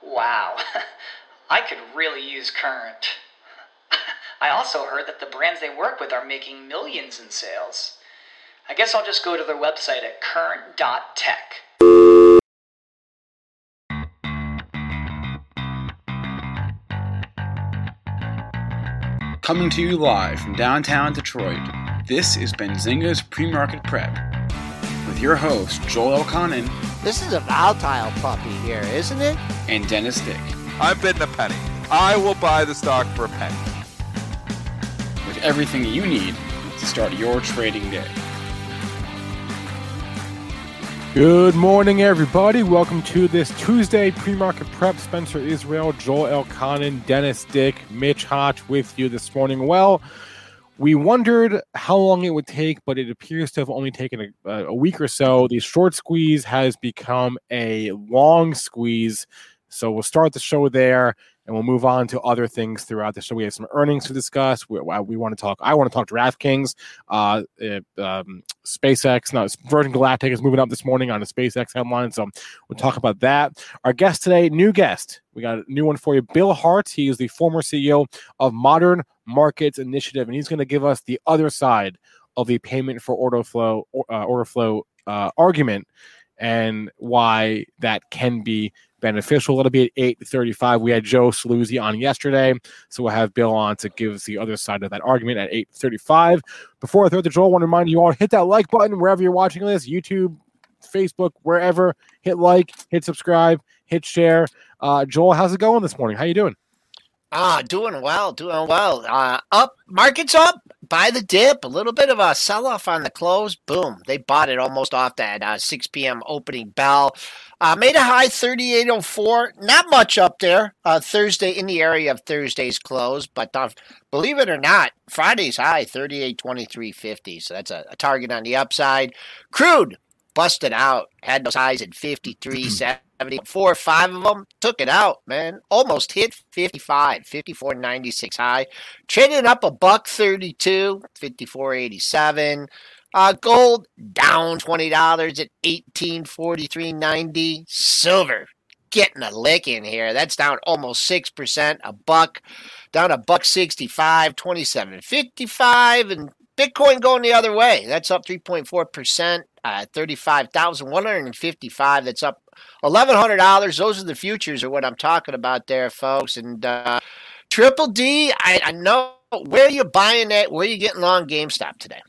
Wow, I could really use Current. I also heard that the brands they work with are making millions in sales. I guess I'll just go to their website at current.tech. Coming to you live from downtown Detroit, this is Benzinga's Pre-Market Prep with your host, Joel Elconin. This is a volatile puppy here, isn't it? And Dennis Dick. I'm bidding a penny. I will buy the stock for a penny. With everything you need to start your trading day. Good morning, everybody. Welcome to this Tuesday Pre-Market Prep. Spencer Israel, Joel Elconin, Dennis Dick, Mitch Hotch with you this morning. Well, we wondered how long it would take, but it appears to have only taken a week or so. The short squeeze has become a long squeeze. So we'll start the show there, and we'll move on to other things throughout the show. We have some earnings to discuss. I want to talk DraftKings. SpaceX. Now, Virgin Galactic is moving up this morning on a SpaceX headline, so we'll talk about that. Our guest today, new guest. We got a new one for you, Bill Harts. He is the former CEO of Modern Markets Initiative, and he's going to give us the other side of the payment for order flow argument and why that can be beneficial. It'll be at 8:35. We had Joe Saluzzi on yesterday, so we'll have Bill on to give us the other side of that argument at 8:35. Before I throw it to Joel, I want to remind you all, hit that like button wherever you're watching this, YouTube, Facebook, wherever. Hit like, hit subscribe, hit share. Joel, how's it going this morning? How you doing? Doing well. Up, markets up, buy the dip, a little bit of a sell-off on the close. Boom, they bought it almost off that 6 p.m. opening bell. Made a high 38.04, not much up there Thursday, in the area of Thursday's close, but believe it or not, Friday's high, 38.23.50, so that's a target on the upside. Crude busted out, had those highs at 53.74, five of them, took it out, man. Almost hit 55, 54.96 high. Traded up $1.32, 54.87. Gold down $20 at 18.43.90. Silver getting a lick in here. That's down almost 6%, $1.65, 27.55, and Bitcoin going the other way. That's up 3.4%. 35,155. That's up $1,100. Those are the futures, or what I'm talking about there, folks. And Triple D, I know where are you buying at. Where are you getting long GameStop today?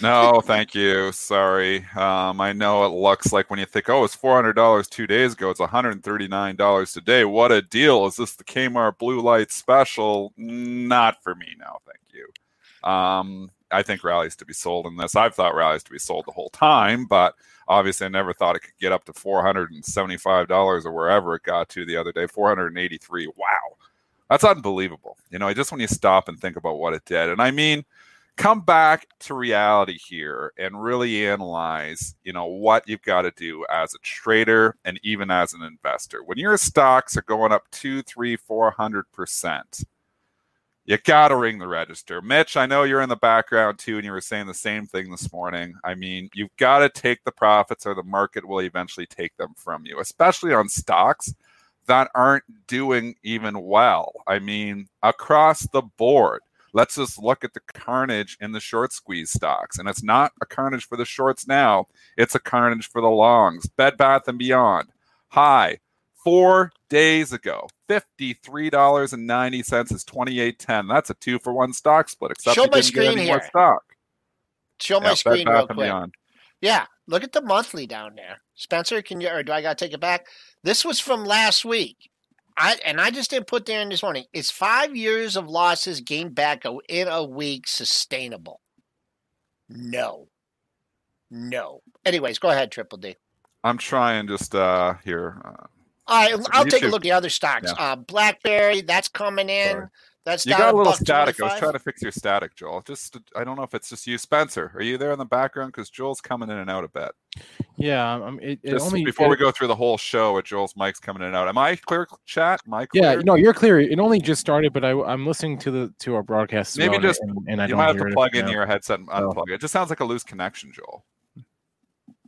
No, thank you. Sorry. I know it looks like when you think, oh, it's $400 2 days ago. It's $139 today. What a deal. Is this the Kmart Blue Light special? Not for me. No, thank you. I think rallies to be sold in this. I've thought rallies to be sold the whole time, but obviously I never thought it could get up to $475 or wherever it got to the other day, $483. Wow. That's unbelievable. You know, just when you stop and think about what it did. And I mean, come back to reality here and really analyze, you know, what you've got to do as a trader and even as an investor. When your stocks are going up 200%, 300%, 400%, you got to ring the register. Mitch, I know you're in the background too, and you were saying the same thing this morning. I mean, you've got to take the profits or the market will eventually take them from you, especially on stocks that aren't doing even well. I mean, across the board, let's just look at the carnage in the short squeeze stocks. And it's not a carnage for the shorts now. It's a carnage for the longs. Bed Bath and Beyond, high 4 days ago. $53.90 is $28.10. That's a 2-for-1 stock split. Except show my screen here. Stock. Show my screen real quick. Beyond. Yeah, look at the monthly down there. Spencer, can you, or do I got to take it back? This was from last week. I just didn't put there in this morning. Is 5 years of losses gained back in a week sustainable? No. Anyways, go ahead, Triple D. I'm trying just here. All right, I'll take a look at the other stocks. Yeah. BlackBerry, that's coming in. Sorry. That's you got a little static. 25. I was trying to fix your static, Joel. I don't know if it's just you, Spencer. Are you there in the background? Because Joel's coming in and out a bit. Yeah. Before we go through the whole show, Joel's mic's coming in and out. Am I clear, chat? Yeah. No, you're clear. It only just started, but I'm listening to our broadcast. Maybe just and I you don't might have to plug in your headset and unplug it. It just sounds like a loose connection, Joel.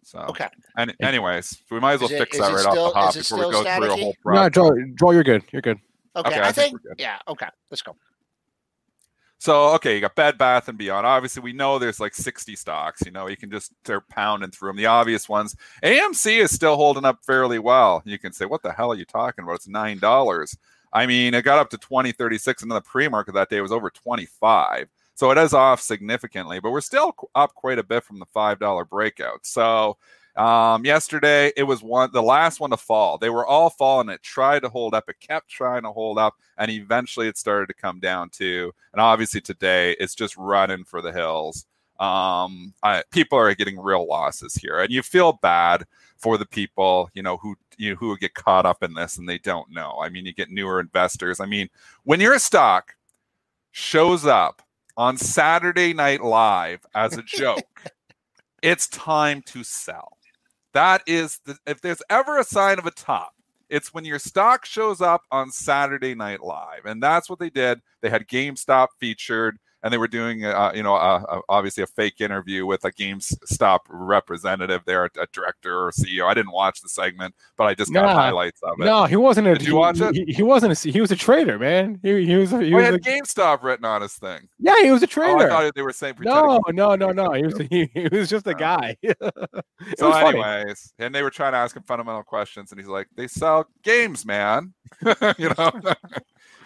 So okay. And anyways, we might as well fix that right off the hop before we go through a whole broadcast. No, Joel, you're good. You're good. Okay, I think yeah. Okay, let's go. So, okay, you got Bed Bath and Beyond. Obviously, we know there's like 60 stocks. You know, you can just they're pounding through them. The obvious ones, AMC is still holding up fairly well. You can say, what the hell are you talking about? It's $9. I mean, it got up to 20.36, and in the pre-market that day it was over 25. So it is off significantly, but we're still up quite a bit from the $5 breakout. So. Yesterday it was the last one to fall. They were all falling. It tried to hold up. It kept trying to hold up, and eventually it started to come down too. And obviously today it's just running for the hills. People are getting real losses here, and you feel bad for the people, you know, who get caught up in this and they don't know. I mean, you get newer investors. I mean, when your stock shows up on Saturday Night Live as a joke, it's time to sell. That is, if there's ever a sign of a top, it's when your stock shows up on Saturday Night Live. And that's what they did. They had GameStop featured, and they were doing, obviously a fake interview with a GameStop representative there, a director or CEO. I didn't watch the segment, but I just got highlights of it. No, he wasn't a... Did you watch it? He wasn't a... He was a trader, man. He had GameStop written on his thing. Yeah, he was a trader. Oh, I thought they were saying... No. He was just a guy. So anyways, funny. And they were trying to ask him fundamental questions, and he's like, they sell games, man. You know?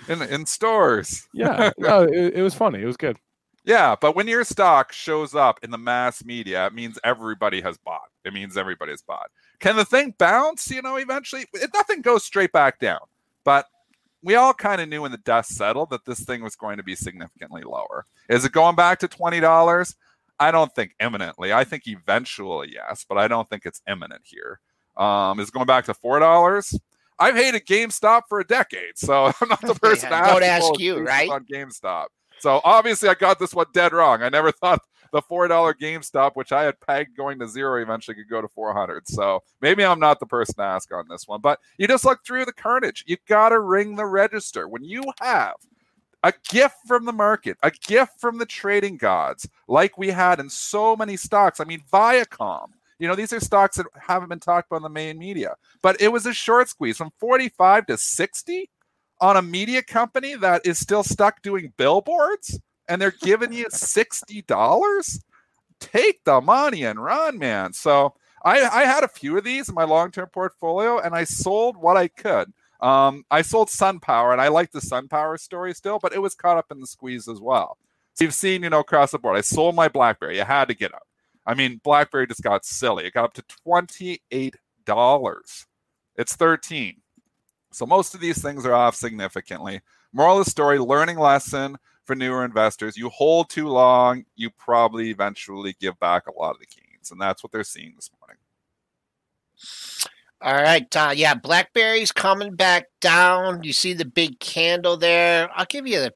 In stores. Yeah. No, it was funny. It was good. Yeah. But when your stock shows up in the mass media, it means everybody has bought. Can the thing bounce? You know, eventually nothing goes straight back down, but we all kind of knew when the dust settled that this thing was going to be significantly lower. Is it going back to $20? I don't think imminently. I think eventually, yes, but I don't think it's imminent here. Is it going back to $4? I've hated GameStop for a decade, so I'm not the person to ask you, right? On GameStop. So obviously I got this one dead wrong. I never thought the $4 GameStop, which I had pegged going to zero, eventually could go to 400. So maybe I'm not the person to ask on this one, but you just look through the carnage. You got to ring the register. When you have a gift from the market, a gift from the trading gods, like we had in so many stocks. I mean, Viacom. You know, these are stocks that haven't been talked about in the main media, but it was a short squeeze from 45 to 60 on a media company that is still stuck doing billboards, and they're giving you $60. Take the money and run, man. So I had a few of these in my long-term portfolio, and I sold what I could. I sold SunPower, and I like the SunPower story still, but it was caught up in the squeeze as well. So you've seen, you know, across the board, I sold my BlackBerry. You had to get up. I mean, BlackBerry just got silly. It got up to $28. It's 13. So most of these things are off significantly. Moral of the story, learning lesson for newer investors. You hold too long, you probably eventually give back a lot of the gains. And that's what they're seeing this morning. All right. BlackBerry's coming back down. You see the big candle there. I'll give you the...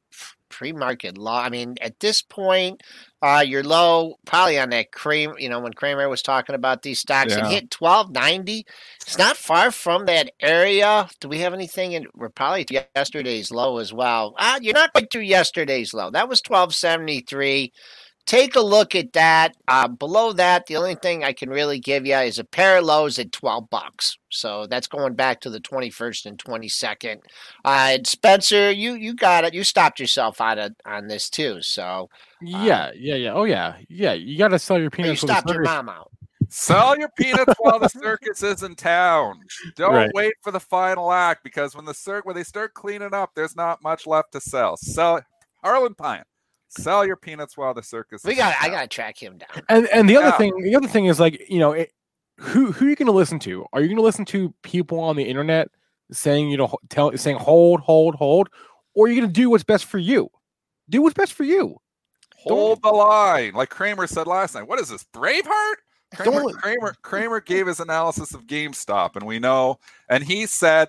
pre-market law. I mean, at this point, you're low probably on that Kramer, you know, when Kramer was talking about these stocks, it hit 1290. It's not far from that area. Do we have anything? And we're probably yesterday's low as well. You're not quite to yesterday's low. That was 1273. Take a look at that. Below that, the only thing I can really give you is a pair of lows at $12. So that's going back to the 21st and 22nd. And Spencer, you got it. You stopped yourself on this too. So yeah. Oh yeah. You got to sell your peanuts. You stopped your mom out. Sell your peanuts while the circus is in town. Don't wait for the final act, because when they start cleaning up, there's not much left to sell. Harlan Pine, sell your peanuts while the circus is in town. I gotta track him down. And the other thing is, like, you know, who are you gonna listen to? Are you gonna listen to people on the internet saying, you know, saying hold, or are you gonna do what's best for you? Do what's best for you. Hold the line, like Kramer said last night. What is this, Braveheart? Kramer gave his analysis of GameStop, and we know, and he said,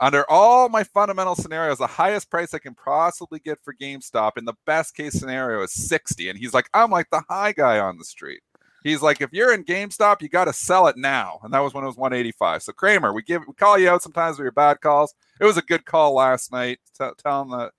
under all my fundamental scenarios, the highest price I can possibly get for GameStop in the best case scenario is 60. And he's like, I'm like the high guy on the street. He's like, if you're in GameStop, you got to sell it now. And that was when it was 185. So Kramer, we call you out sometimes with your bad calls. It was a good call last night, telling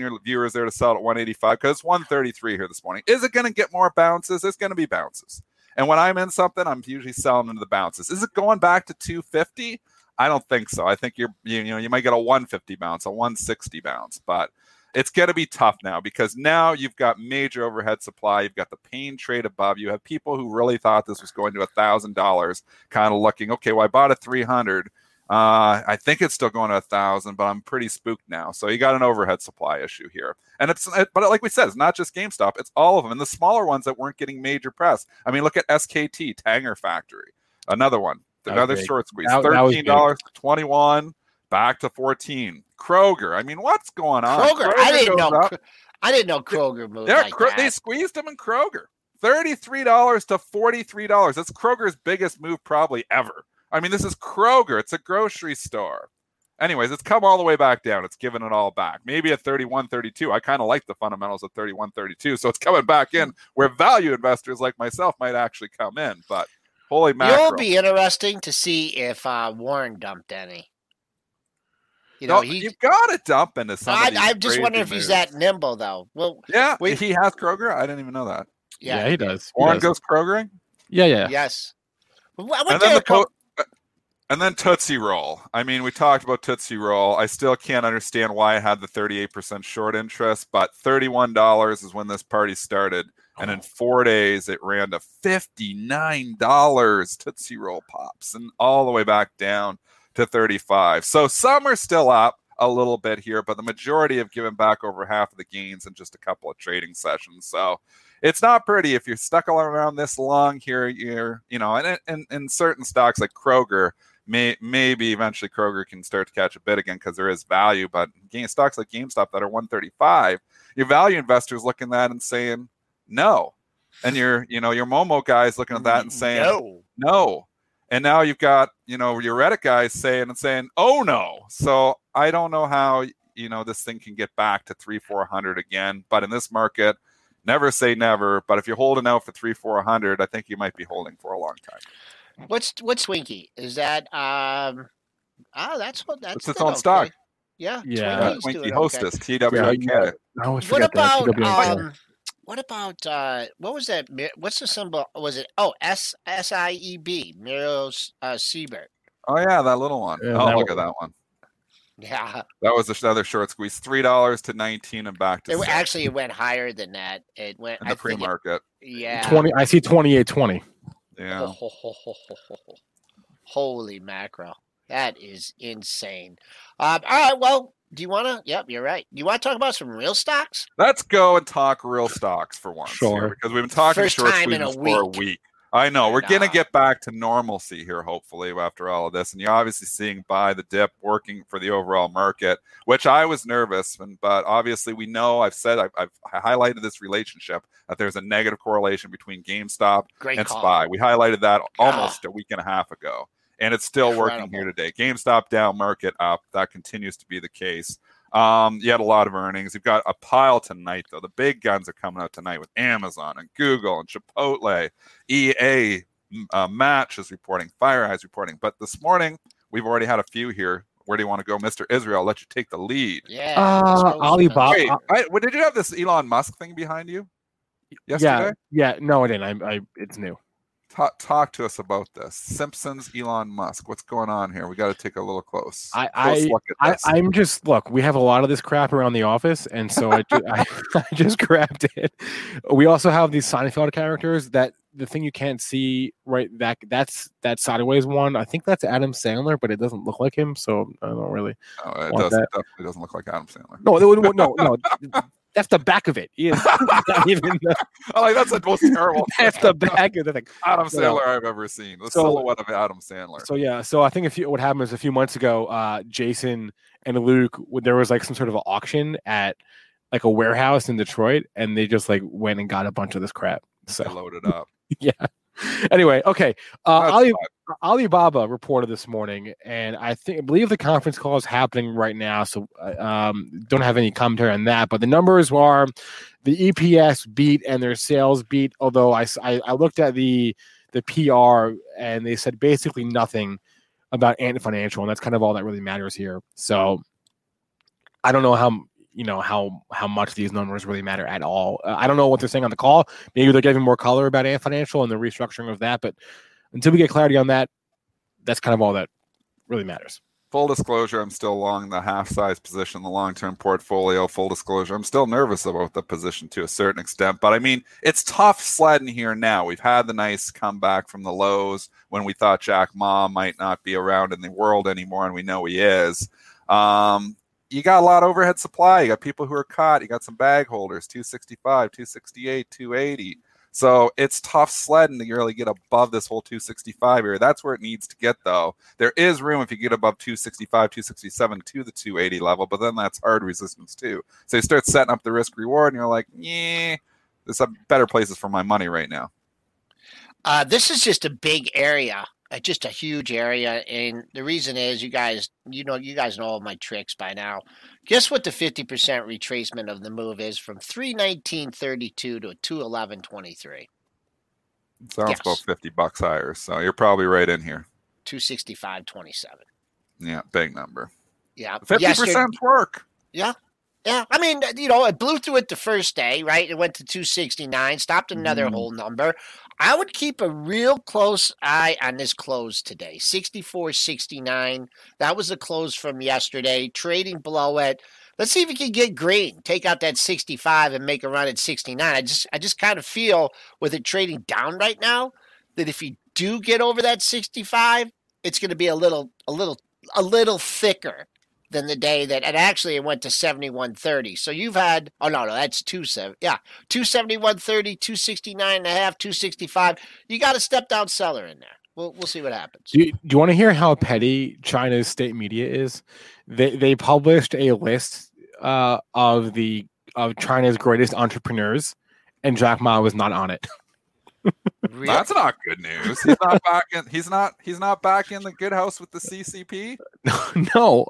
your viewers there to sell it at 185, because it's 133 here this morning. Is it going to get more bounces? It's going to be bounces. And when I'm in something, I'm usually selling into the bounces. Is it going back to 250? I don't think so. I think you might get a 150 bounce, a 160 bounce, but it's going to be tough now, because now you've got major overhead supply. You've got the pain trade above. You have people who really thought this was going to $1,000, kind of looking, okay, well, I bought a 300. I think it's still going to 1,000, but I'm pretty spooked now. So you got an overhead supply issue here. And but like we said, it's not just GameStop. It's all of them. And the smaller ones that weren't getting major press. I mean, look at SKT, Tanger Factory, another one, another short squeeze, $13.21 back to 14. Kroger. I mean, what's going on? Kroger I didn't know Kroger moved like that. They squeezed them in Kroger. $33 to $43. That's Kroger's biggest move probably ever. I mean, this is Kroger. It's a grocery store. Anyways, it's come all the way back down. It's given it all back. Maybe at 31.32. I kind of like the fundamentals at 31.32. So it's coming back in where value investors like myself might actually come in. But holy mackerel. It'll be interesting to see if Warren dumped any. You know, you've got to dump into something. I'm just wondering if he's that nimble, though. Well, yeah, he has Kroger. I didn't even know that. Yeah, he does. Warren goes Krogering? Yeah. Yes. And then Tootsie Roll. I mean, we talked about Tootsie Roll. I still can't understand why I had the 38% short interest, but $31 is when this party started. And in 4 days, it ran to $59 Tootsie Roll Pops, and all the way back down to 35. So some are still up a little bit here, but the majority have given back over half of the gains in just a couple of trading sessions. So it's not pretty if you're stuck around this long here. And certain stocks like Kroger, maybe eventually Kroger can start to catch a bit again because there is value. But stocks like GameStop that are 135, your value investors looking at that and saying no, and your Momo guys looking at that and saying no. And now you've got, your Reddit guys saying, oh, no. So I don't know how, this thing can get back to 300-400 again. But in this market, never say never. But if you're holding out for 300-400, I think you might be holding for a long time. What's Twinkie? Is that that's its own stock. Yeah. Twinkie Hostess, TWIK. What about what was that? What's the symbol? Was it SIEB? Muriel's Siebert. Oh yeah, that little one. Yeah, look at that one. Yeah, that was another short squeeze. $3 to 19 and back to. It went higher than that. It went in the pre market. Yeah, 20. I see 28.20. Yeah. Holy mackerel! That is insane. All right. Well. Do you want to? Yep, you're right. You want to talk about some real stocks? Let's go and talk real stocks for once. Sure. Here, because we've been talking short squeezes for a week. I know. We're going to get back to normalcy here, hopefully, after all of this. And you're obviously seeing buy the dip working for the overall market, which I was nervous. But obviously, we know, I've highlighted this relationship that there's a negative correlation between GameStop and SPY. We highlighted that almost a week and a half ago. And it's still working here today. GameStop down, market up. That continues to be the case. You had a lot of earnings. You've got a pile tonight, though. The big guns are coming out tonight with Amazon and Google and Chipotle. EA, Match is reporting. FireEye is reporting. But this morning, we've already had a few here. Where do you want to go? Mr. Israel, I'll let you take the lead. Yeah. Alibaba. Wait, did you have this Elon Musk thing behind you yesterday? Yeah. No, I didn't. It's new. Talk to us about this. Simpsons, Elon Musk. What's going on here? We got to take a little close. We have a lot of this crap around the office, and so I just grabbed it. We also have these Seinfeld characters that the thing you can't see, right, that's that sideways one. I think that's Adam Sandler, but it doesn't look like him, so I don't really. No, it doesn't look like Adam Sandler. No. That's the back of it. That's the most terrible. That's the back of the thing. Adam Sandler I've ever seen. The silhouette of Adam Sandler. So yeah, so I think what happened is a few months ago, Jason and Luke, there was like some sort of an auction at like a warehouse in Detroit, and they just like went and got a bunch of this crap. So they loaded up. Yeah. Anyway, okay. Alibaba reported this morning, and I believe the conference call is happening right now, so don't have any commentary on that. But the numbers are the EPS beat and their sales beat, although I looked at the PR, and they said basically nothing about Ant Financial, and that's kind of all that really matters here. So I don't know how much these numbers really matter at all. I don't know what they're saying on the call. Maybe they're giving more color about Ant Financial and the restructuring of that, but until we get clarity on that, that's kind of all that really matters. Full disclosure, I'm still long the half-size position, the long-term portfolio. Full disclosure, I'm still nervous about the position to a certain extent, but I mean, it's tough sledding here now. We've had the nice comeback from the lows when we thought Jack Ma might not be around in the world anymore, and we know he is. You got a lot of overhead supply. You got people who are caught. You got some bag holders, 265, 268, 280. So it's tough sledding to really get above this whole 265 area. That's where it needs to get, though. There is room if you get above 265, 267 to the 280 level, but then that's hard resistance, too. So you start setting up the risk-reward, and you're like, yeah, there's some better places for my money right now. This is just a big area. Just a huge area, and the reason is you guys know all my tricks by now. Guess what the 50% retracement of the move is from 319.32 to 211.23. Sounds about $50 higher, so you're probably right in here. 265.27. Yeah, big number. Yeah, 50% work. Yeah. Yeah, I mean, it blew through it the first day, right? It went to 269, stopped another whole number. I would keep a real close eye on this close today, 64.69. That was the close from yesterday, trading below it. Let's see if we can get green, take out that 65 and make a run at 69. I just kind of feel with it trading down right now that if you do get over that 65, it's going to be a little thicker than the day that, and actually it went to 71.30. So you've had, that's 271.30, 269.5, 265. You got a step down seller in there. We'll see what happens. Do you want to hear how petty China's state media is? They published a list of China's greatest entrepreneurs, and Jack Ma was not on it. Really? That's not good news. He's not back in. He's not back in the good house with the CCP. No.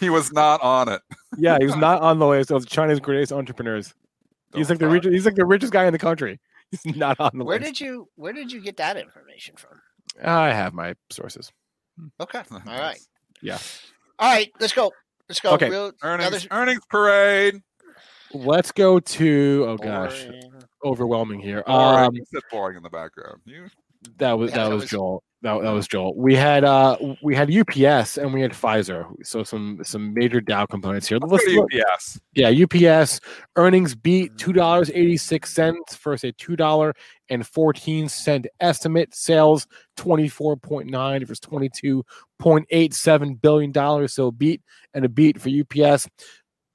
He was not on it. Yeah, he was not on the list of China's greatest entrepreneurs. He's like the richest guy in the country. He's not on the list. Where did you get that information from? I have my sources. Okay. All right. Yeah. All right. Let's go. Okay. Earnings parade. Let's go to overwhelming here. It's boring in the background. That was Joel. That was Joel. We had UPS and we had Pfizer. So some major Dow components here. Let's look. UPS. Yeah, UPS earnings beat $2.86 versus a $2.14 estimate. Sales $24.9 versus $22.87 billion. So a beat for UPS.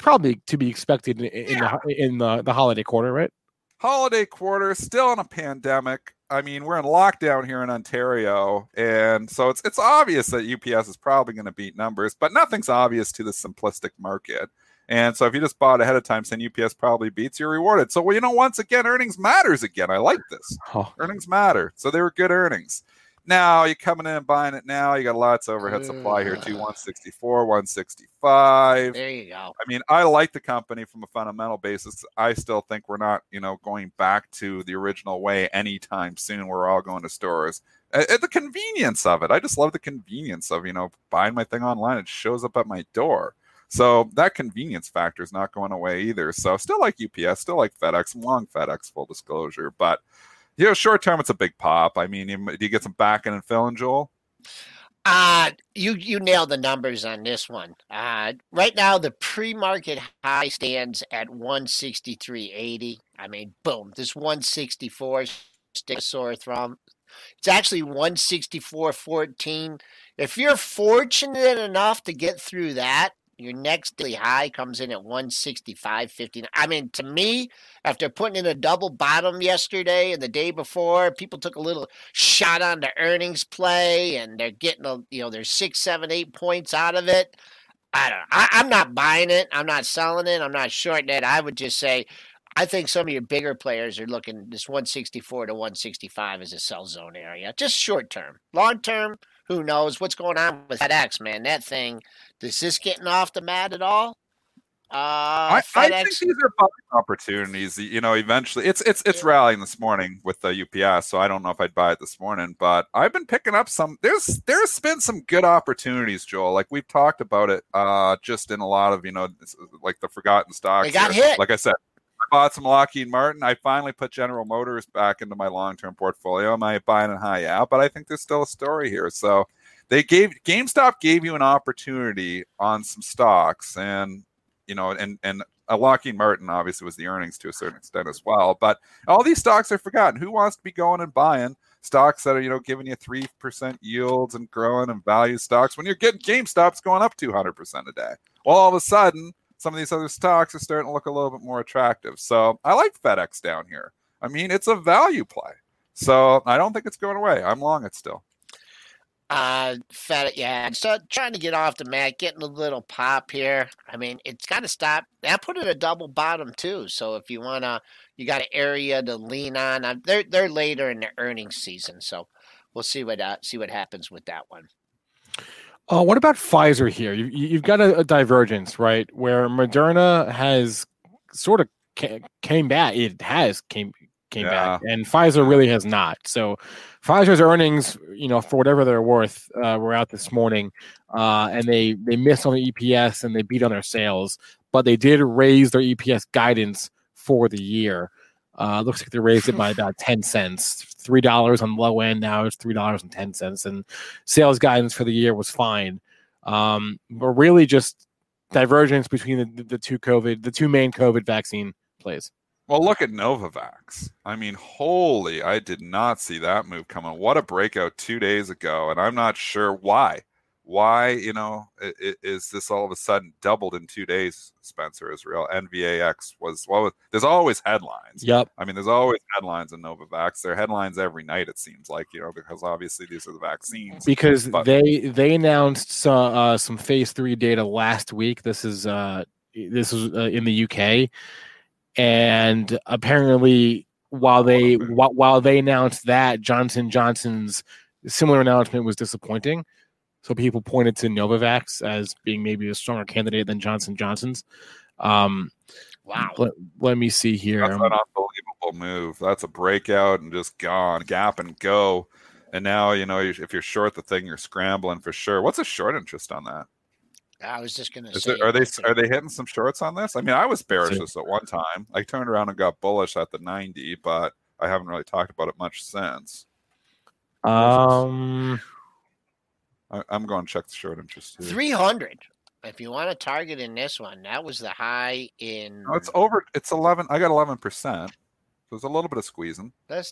Probably to be expected in the holiday quarter, right? Holiday quarter, still in a pandemic. I mean, we're in lockdown here in Ontario, and so it's obvious that UPS is probably going to beat numbers, but nothing's obvious to the simplistic market. And so if you just bought ahead of time saying UPS probably beats, you're rewarded. So, once again, earnings matters again. I like this. Oh. Earnings matter. So they were good earnings. Now you're coming in and buying it now. You got lots of overhead supply here too, 164, 165. There you go. I mean, I like the company from a fundamental basis. I still think we're not, going back to the original way anytime soon. We're all going to stores. At the convenience of it. I just love the convenience of, buying my thing online. It shows up at my door. So that convenience factor is not going away either. So still like UPS, still like FedEx, long FedEx, full disclosure, but short term, it's a big pop. I mean, do you get some backing and filling, Joel? You nailed the numbers on this one. Right now, the pre-market high stands at 163.80. I mean, boom, this 164 stick sore thumb. It's actually 164.14. If you're fortunate enough to get through that, your next daily high comes in at 165.59. I mean, to me, after putting in a double bottom yesterday and the day before, people took a little shot on the earnings play, and they're getting, they're 6, 7, 8 points out of it. I don't know. I'm not buying it. I'm not selling it. I'm not shorting it. I would just say, I think some of your bigger players are looking this 164 to 165 as a sell zone area, just short term. Long term, who knows what's going on with FedEx, man? That thing, is this getting off the mat at all? I think these are public opportunities. You know, eventually, it's rallying this morning with the UPS, so I don't know if I'd buy it this morning. But I've been picking up some. There's been some good opportunities, Joel. Like we've talked about it, just in a lot of like the forgotten stocks. They got hit. Like I said, I bought some Lockheed Martin. I finally put General Motors back into my long-term portfolio. Am I buying it high? Yeah, but I think there's still a story here. So they GameStop gave you an opportunity on some stocks, and and Lockheed Martin obviously was the earnings to a certain extent as well. But all these stocks are forgotten. Who wants to be going and buying stocks that are giving you 3% yields and growing and value stocks when you're getting GameStop's going up 200% a day? Well, all of a sudden, some of these other stocks are starting to look a little bit more attractive. So I like FedEx down here. I mean, it's a value play. So I don't think it's going away. I'm long it still. So trying to get off the mat, getting a little pop here. I mean, it's got to stop. I put it a double bottom too. So if you want to, you got an area to lean on. They're later in the earnings season. So we'll see what happens with that one. What about Pfizer here? You've got a divergence, right? Where Moderna has sort of came back. It has came back, and Pfizer really has not. So Pfizer's earnings, for whatever they're worth, were out this morning, and they missed on the EPS and they beat on their sales, but they did raise their EPS guidance for the year. Looks like they raised it by about 10 cents, $3 on the low end. Now it's $3.10. And sales guidance for the year was fine. But really just divergence between the two main COVID vaccine plays. Well, look at Novavax. I mean, holy, I did not see that move coming. What a breakout 2 days ago. And I'm not sure why. Why, is this all of a sudden doubled in 2 days, Spencer Israel? NVAX was there's always headlines. Yep. I mean, there's always headlines in Novavax. There are headlines every night, it seems like, because obviously these are the vaccines. Because they announced some phase 3 data last week. This is in the UK. And apparently while they announced that, Johnson & Johnson's similar announcement was disappointing. So people pointed to Novavax as being maybe a stronger candidate than Johnson & Johnson's. Wow. Let me see here. That's an unbelievable move. That's a breakout and just gone. Gap and go. And now, if you're short the thing, you're scrambling for sure. What's a short interest on that? I was just going to say. Are they hitting some shorts on this? I mean, I was bearish this at one time. I turned around and got bullish at the 90, but I haven't really talked about it much since. I'm going to check the short interest here. 300. If you want to target in this one, that was the high in. No, it's over. It's 11. I got 11%. So there's a little bit of squeezing. That's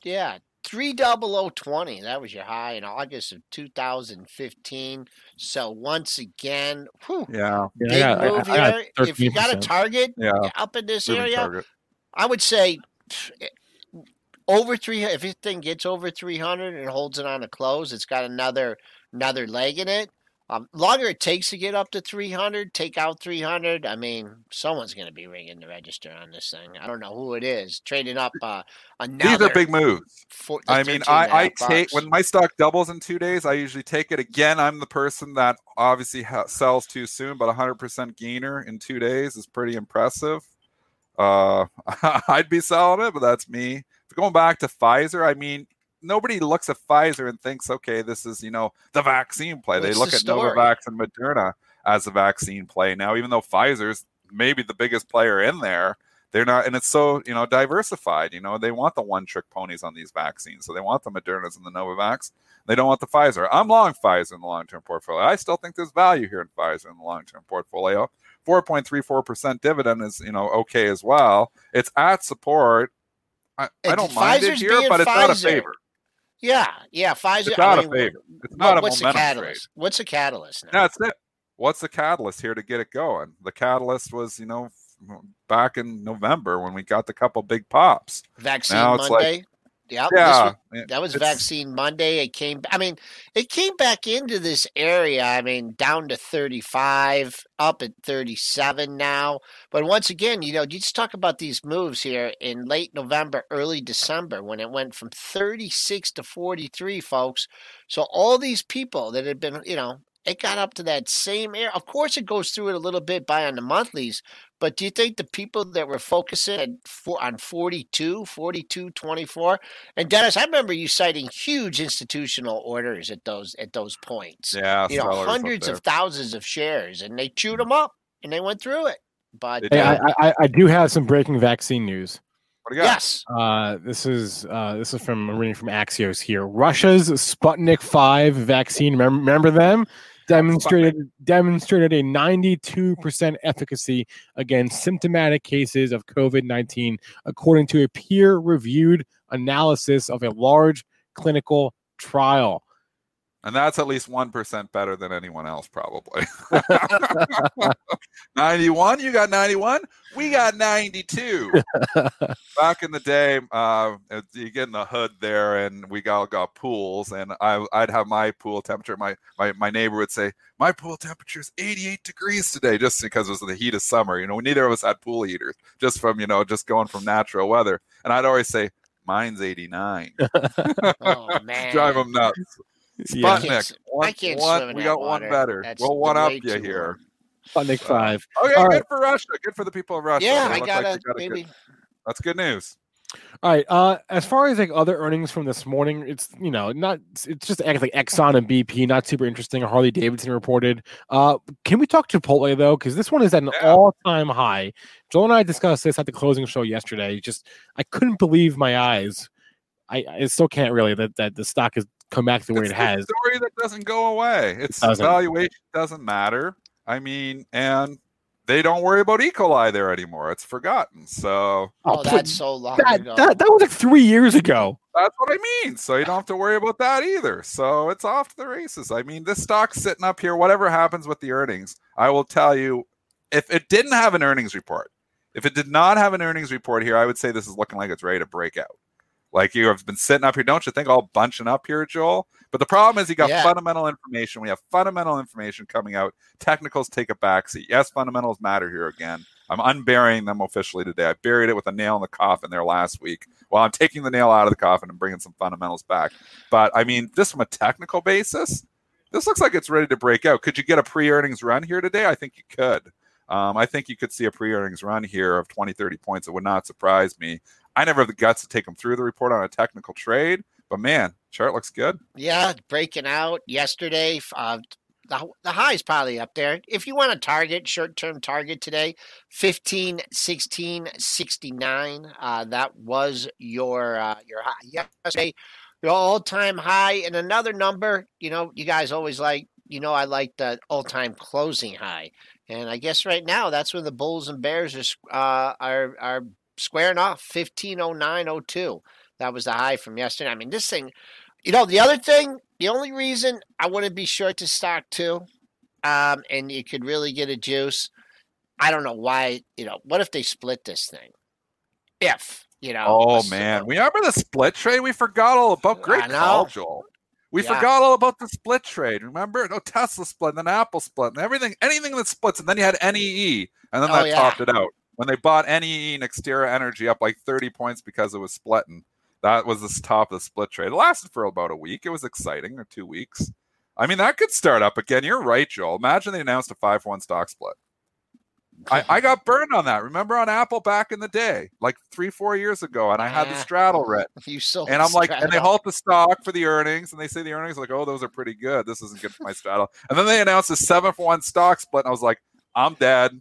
30020. That was your high in August of 2015. So once again, big move here. If you got a target up in this area, target. I would say over 300. If this thing gets over 300 and holds it on a close, it's got another leg in it. Longer it takes to get up to 300, take out 300. I mean, someone's going to be ringing the register on this thing. I don't know who it is. Trading up another. These are big moves. I take when my stock doubles in 2 days, I usually take it again. I'm the person that obviously sells too soon, but 100% gainer in 2 days is pretty impressive. I'd be selling it, but that's me. Going back to Pfizer, I mean, nobody looks at Pfizer and thinks, okay, this is, the vaccine play. They look at Novavax and Moderna as a vaccine play now, even though Pfizer's maybe the biggest player in there. They're not, and it's so, diversified. They want the one-trick ponies on these vaccines. So they want the Modernas and the Novavax. They don't want the Pfizer. I'm long Pfizer in the long-term portfolio. I still think there's value here in Pfizer in the long-term portfolio. 4.34% dividend is, okay as well. It's at support. I don't mind it here, but it's out of favor. Yeah, Pfizer. It's out of favor. It's not a momentum trade. What's the catalyst now? That's it. What's the catalyst here to get it going? The catalyst was, back in November when we got the couple big pops. Vaccine Monday. That was Vaccine Monday. It came. I mean, it came back into this area. I mean, down to 35, up at 37 now. But once again, you just talk about these moves here in late November, early December, when it went from 36 to 43, folks. So all these people that had been, it got up to that same area. Of course, it goes through it a little bit by on the monthlies. But do you think the people that were focusing on 42, 24, and Dennis, I remember you citing huge institutional orders at those points. Yeah, hundreds of thousands of shares, and they chewed them up and they went through it. But hey, I do have some breaking vaccine news. What do you got? Yes, this is from I'm reading from Axios here. Russia's Sputnik 5 vaccine. Remember them? Demonstrated a 92% efficacy against symptomatic cases of COVID-19, according to a peer-reviewed analysis of a large clinical trial. And that's at least 1% better than anyone else, probably. 91? You got 91? We got 92. Back in the day, you get in the hood there, and we all got pools, and I'd have my pool temperature. My neighbor would say, my pool temperature is 88 degrees today, just because it was the heat of summer. Neither of us had pool heaters, just from, just going from natural weather. And I'd always say, mine's 89. Oh, man. Drive them nuts. Sputnik. Yeah. I can't swim we got water. One better. That's we'll one up you here. Sputnik 5. Okay, all good right. For Russia. Good for the people of Russia. Yeah, I got maybe. That's good news. All right. As far as other earnings from this morning, it's not. It's just Exxon and BP, not super interesting. Harley Davidson reported. Can we talk Chipotle though? Because this one is at an all-time high. Joel and I discussed this at the closing show yesterday. Just I couldn't believe my eyes. I still can't really that the stock is. Come back to where it has. It's a story that doesn't go away. Its valuation doesn't matter. I mean, and they don't worry about E. coli there anymore. It's forgotten. So that's so long ago. That was 3 years ago. That's what I mean. So you don't have to worry about that either. So it's off to the races. I mean, this stock's sitting up here. Whatever happens with the earnings, I will tell you, if it did not have an earnings report here, I would say this is looking like it's ready to break out. Like you have been sitting up here, don't you think, all bunching up here, Joel? But the problem is you got fundamental information. We have fundamental information coming out. Technicals take a backseat. Yes, fundamentals matter here again. I'm unburying them officially today. I buried it with a nail in the coffin there last week. Well, I'm taking the nail out of the coffin and bringing some fundamentals back. But, I mean, just from a technical basis, this looks like it's ready to break out. Could you get a pre-earnings run here today? I think you could. I think you could see a pre-earnings run here of 20, 30 points. It would not surprise me. I never have the guts to take them through the report on a technical trade, but man, chart looks good. Yeah, breaking out yesterday. The high is probably up there. If you want a target, short-term target today, 15, 16, 69. That was your high yesterday, your all-time high. And another number, you guys always like. I like the all-time closing high, and I guess right now that's where the bulls and bears are squaring off. 1509.02. That was the high from yesterday. I mean, this thing, the other thing, the only reason I wouldn't be short to stock too, and you could really get a juice. I don't know why. What if they split this thing? Oh man, we remember the split trade. We forgot all about. Great call, Joel. We forgot all about the split trade. Remember? No, Tesla split, and then Apple split, and everything, anything that splits, and then you had NEE, and then that topped it out. When they bought NEE and Nextera Energy up like 30 points because it was splitting, that was the top of the split trade. It lasted for about a week. It was exciting, or 2 weeks. I mean, that could start up again. You're right, Joel. Imagine they announced a 5-1 stock split. I got burned on that. Remember on Apple back in the day, like 3-4 years ago, and I had the straddle writ. You sold and I'm like, straddle. And they halt the stock for the earnings, and they say the earnings are like, oh, those are pretty good. This isn't good for my straddle. And then they announced a 7-1 stock split, and I was like, I'm dead.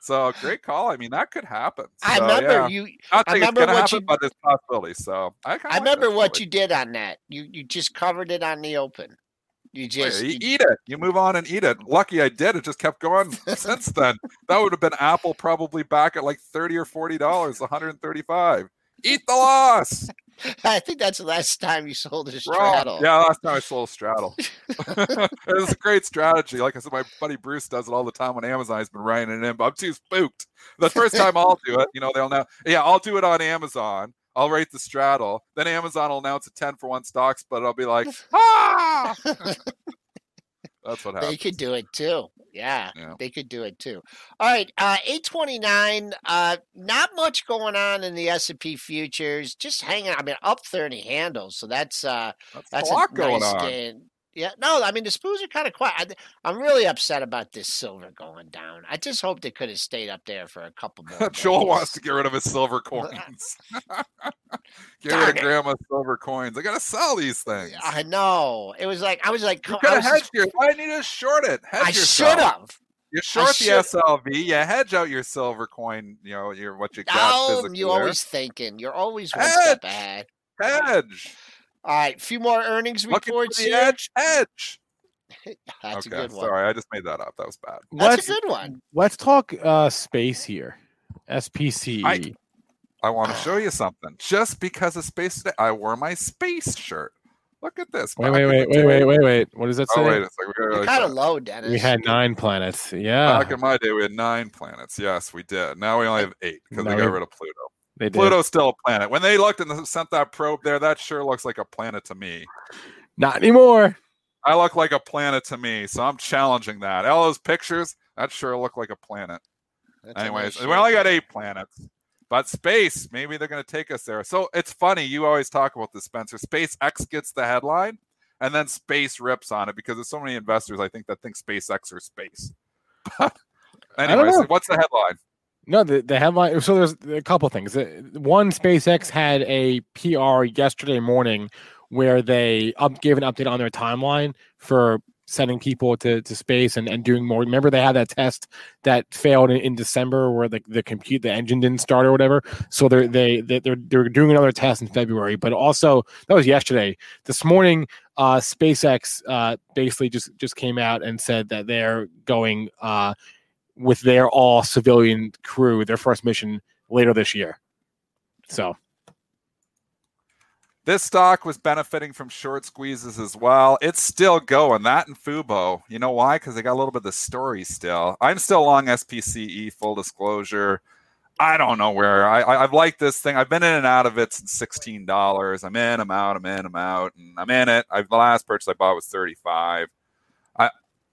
So great call. I mean, that could happen. So, I remember you. I remember it's what happen, you. But there's possibility. So I remember what you did on that. You just covered it on the open. You just eat it. You move on and eat it. Lucky I did. It just kept going since then. That would have been Apple probably back at like $30 or $40, $135. Eat the loss. I think that's the last time you sold a straddle. Yeah, last time I sold a straddle. It was a great strategy. Like I said, my buddy Bruce does it all the time on Amazon. He's been writing it in, but I'm too spooked. The first time I'll do it, you know, they'll know. Yeah, I'll do it on Amazon. I'll rate the straddle. Then Amazon will announce a 10-for-1 stock split. I'll be like, ah! That's what happens. They could do it too. Yeah, they could do it too. All right, 829, not much going on in the S&P futures. Just hanging out. I mean, up 30 handles. So that's a lot going on. Yeah, no, I mean, the spoos are kind of quiet. I'm really upset about this silver going down. I just hoped it could have stayed up there for a couple more. Joel wants to get rid of his silver coins. Get rid of grandma's silver coins. I got to sell these things. I know. It was like, I was like, you got to hedge your. I need to short it. Hedge yourself. I should have. You short the SLV. You hedge out your silver coin, you know, your what you got. Oh, you're always thinking. You're always one step ahead. Hedge. All right, a few more earnings reports here. Edge. That's a good one. Sorry, I just made that up. That was bad. That's a good one. Let's talk space here. SPC. I want to show you something. Just because of space today, I wore my space shirt. Look at this. Wait. What does that say? Wait, it's like we're really kind of low, Dennis. We had 9 planets. Yeah. Back in my day, we had 9 planets. Yes, we did. Now we only have 8 because we got rid of Pluto. Pluto's still a planet. When they looked and sent that probe there, that sure looks like a planet to me. Not anymore. I look like a planet to me, so I'm challenging that. All those pictures, that sure look like a planet. Anyways, we only got 8 planets. But space, maybe they're going to take us there. So it's funny. You always talk about this, Spencer. SpaceX gets the headline, and then space rips on it because there's so many investors, I think, that think SpaceX or space. But anyways, what's the headline? No, the headline. So there's a couple things. One, SpaceX had a PR yesterday morning where they gave an update on their timeline for sending people to space and doing more. Remember, they had that test that failed in December where the engine didn't start or whatever. So they're doing another test in February. But also, that was yesterday. This morning, SpaceX basically just came out and said that they're going. With their all civilian crew, their first mission later this year. So this stock was benefiting from short squeezes as well. It's still going. That and Fubo. You know why? Because they got a little bit of the story still. I'm still long SPCE, full disclosure. I don't know where. I've liked this thing. I've been in and out of it since $16. I'm in, I'm out, I'm in, I'm out, and I'm in it. The last purchase I bought was $35.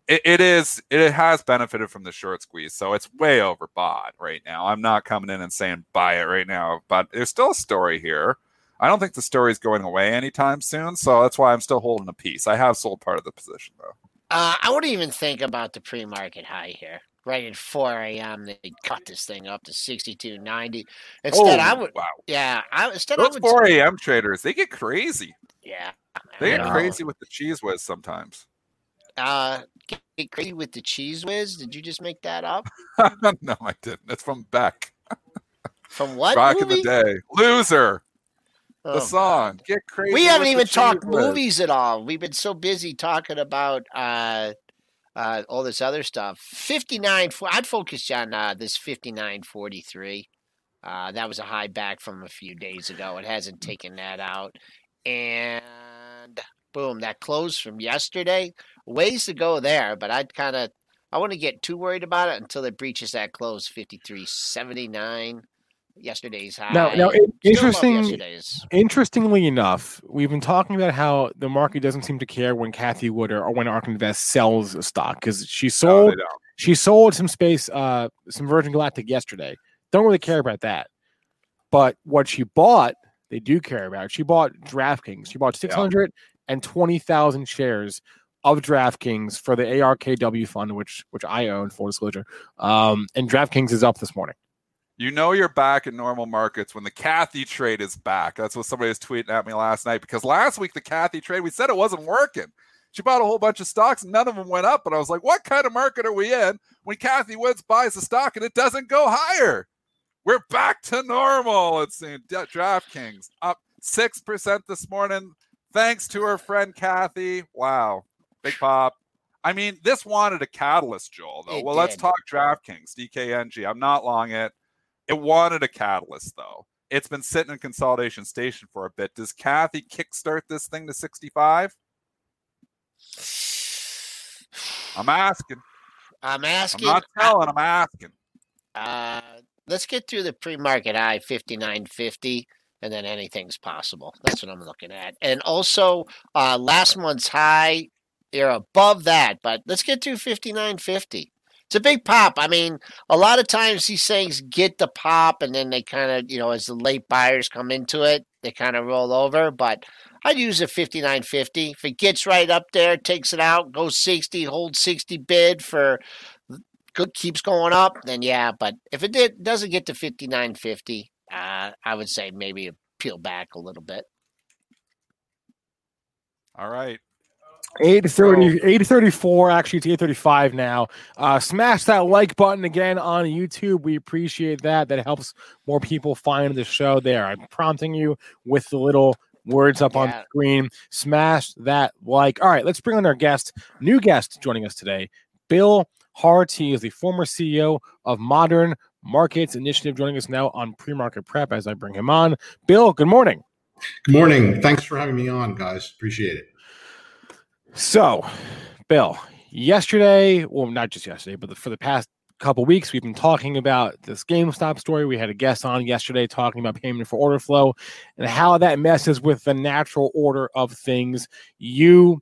It has benefited from the short squeeze, so it's way overbought right now. I'm not coming in and saying buy it right now, but there's still a story here. I don't think the story's going away anytime soon, so that's why I'm still holding a piece. I have sold part of the position, though. I wouldn't even think about the pre-market high here. Right at 4 a.m., they cut this thing up to 62.90. Instead, I would 4 a.m. traders, they get crazy. Yeah. They get crazy with the cheese whiz sometimes. Get crazy with the cheese whiz? Did you just make that up? No, I didn't. It's from Beck. From what Back movie? In the day. Loser. The song. God. Get crazy. We haven't even talked movies at all. We've been so busy talking about all this other stuff. 59. I'd focused on this 59.43. That was a high back from a few days ago. It hasn't taken that out. And boom, that closed from yesterday. Ways to go there, but I wouldn't get too worried about it until it breaches that close 53.79, yesterday's high. Now interestingly enough, we've been talking about how the market doesn't seem to care when Kathy Wood or when ARK Invest sells a stock because she sold some space, some Virgin Galactic yesterday. Don't really care about that, but what she bought, they do care about. She bought DraftKings. She bought 620,000 shares of DraftKings for the ARKW fund, which I own, full disclosure. And DraftKings is up this morning. You know you're back in normal markets when the Kathy trade is back. That's what somebody was tweeting at me last night, because last week the Kathy trade, we said it wasn't working. She bought a whole bunch of stocks and none of them went up. But I was like, what kind of market are we in when Kathy Woods buys a stock and it doesn't go higher? We're back to normal. It's in DraftKings up 6% this morning. Thanks to her friend Kathy. Wow. Big pop. I mean, this wanted a catalyst, Joel, though. Well, let's talk DraftKings, DKNG. I'm not long it. It wanted a catalyst, though. It's been sitting in consolidation station for a bit. Does Kathy kickstart this thing to 65? I'm asking. I'm not telling. I'm asking. Let's get through the pre-market high, 59.50, and then anything's possible. That's what I'm looking at. And also, last month's high, you're above that, but let's get through 59.50. It's a big pop. I mean, a lot of times these things get the pop, and then they kind of, you know, as the late buyers come into it, they kind of roll over. But I'd use a 59.50. If it gets right up there, takes it out, goes 60, hold 60 bid for keeps going up, then yeah. But if it doesn't get to 59.50, I would say maybe peel back a little bit. All right. 830, 834, actually it's 835 now. Smash that like button again on YouTube. We appreciate that. That helps more people find the show there. I'm prompting you with the little words up on the screen. Smash that like. All right, let's bring on our guest, new guest joining us today, Bill Harts. He is the former CEO of Modern Markets Initiative, joining us now on Pre-Market Prep as I bring him on. Bill, good morning. Good morning. Thanks for having me on, guys. Appreciate it. So, Bill, yesterday, well, not just yesterday, but for the past couple of weeks, we've been talking about this GameStop story. We had a guest on yesterday talking about payment for order flow and how that messes with the natural order of things. You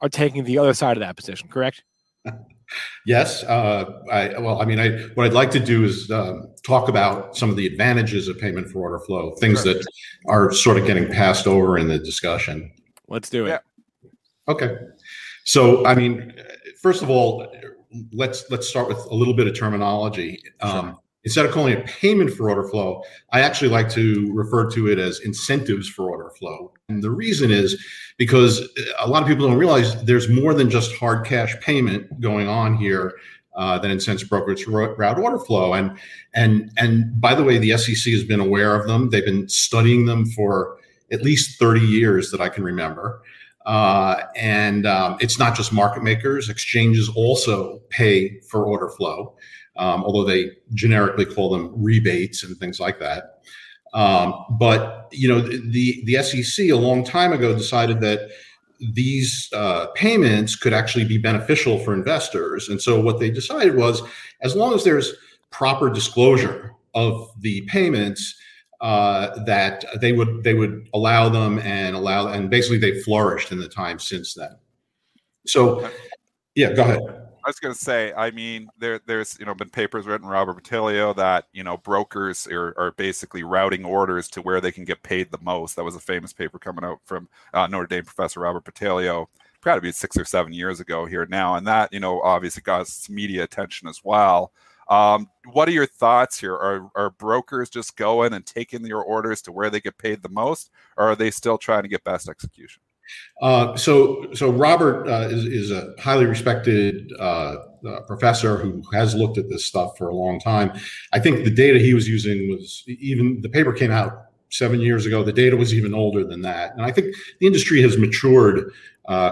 are taking the other side of that position, correct? Yes. What I'd like to do is talk about some of the advantages of payment for order flow, things that are sort of getting passed over in the discussion. Let's do it. Yeah. Okay. So, I mean, first of all, let's start with a little bit of terminology. Instead of calling it payment for order flow, I actually like to refer to it as incentives for order flow. And the reason is because a lot of people don't realize there's more than just hard cash payment going on here that incents brokers to route order flow. And by the way, the SEC has been aware of them. They've been studying them for at least 30 years that I can remember. It's not just market makers. Exchanges also pay for order flow, although they generically call them rebates and things like that. But, you know, the SEC a long time ago decided that these payments could actually be beneficial for investors. And so what they decided was, as long as there's proper disclosure of the payments, that they would allow them and basically they flourished in the time since then. So, yeah, go ahead. I was going to say, I mean, there's been papers written, Robert Pattilio, that brokers are basically routing orders to where they can get paid the most. That was a famous paper coming out from Notre Dame professor Robert Pattilio, probably 6 or 7 years ago here now, and that obviously got some media attention as well. What are your thoughts here? Are brokers just going and taking your orders to where they get paid the most, or are they still trying to get best execution? So Robert is a highly respected professor who has looked at this stuff for a long time. I think the data he was using was even the paper came out 7 years ago. The data was even older than that. And I think the industry has matured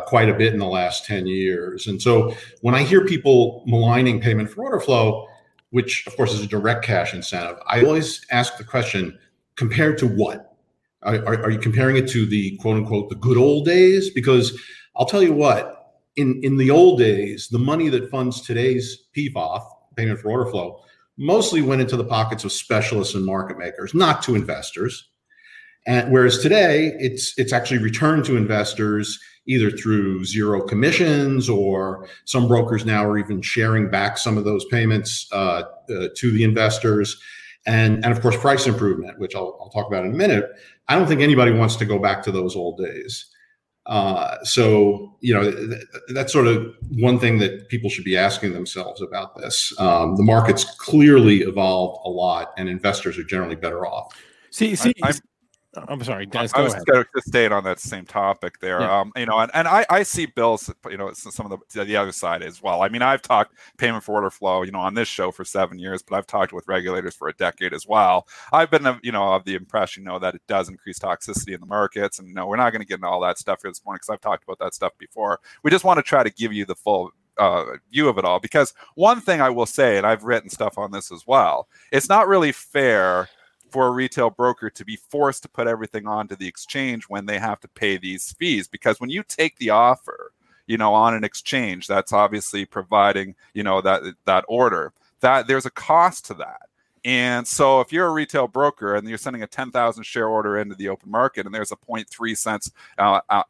quite a bit in the last 10 years. And so when I hear people maligning payment for order flow, which of course is a direct cash incentive, I always ask the question, compared to what? Are you comparing it to the quote unquote, the good old days? Because I'll tell you what, in the old days, the money that funds today's PFOF, payment for order flow, mostly went into the pockets of specialists and market makers, not to investors. And whereas today it's actually returned to investors either through zero commissions, or some brokers now are even sharing back some of those payments to the investors. And of course, price improvement, which I'll talk about in a minute. I don't think anybody wants to go back to those old days. That's sort of one thing that people should be asking themselves about this. The market's clearly evolved a lot, and investors are generally better off. See, I'm sorry, Dennis, go ahead. I was going to stay on that same topic there. Yeah. I see Bill's, some of the other side as well. I mean, I've talked payment for order flow, on this show for 7 years, but I've talked with regulators for a decade as well. I've been, of the impression, that it does increase toxicity in the markets. And we're not going to get into all that stuff here this morning because I've talked about that stuff before. We just want to try to give you the full view of it all, because one thing I will say, and I've written stuff on this as well, it's not really fair for a retail broker to be forced to put everything onto the exchange when they have to pay these fees. Because when you take the offer, on an exchange, that's obviously providing, that order, that there's a cost to that. And so if you're a retail broker and you're sending a 10,000 share order into the open market and there's a 0.3 cents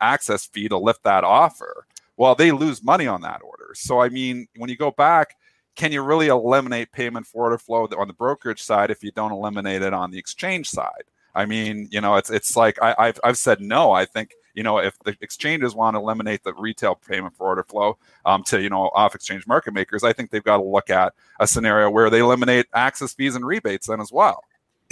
access fee to lift that offer, well, they lose money on that order. So, I mean, when you go back, can you really eliminate payment for order flow on the brokerage side if you don't eliminate it on the exchange side? I mean, it's like I've said no. I think, if the exchanges want to eliminate the retail payment for order flow to, off-exchange market makers, I think they've got to look at a scenario where they eliminate access fees and rebates then as well.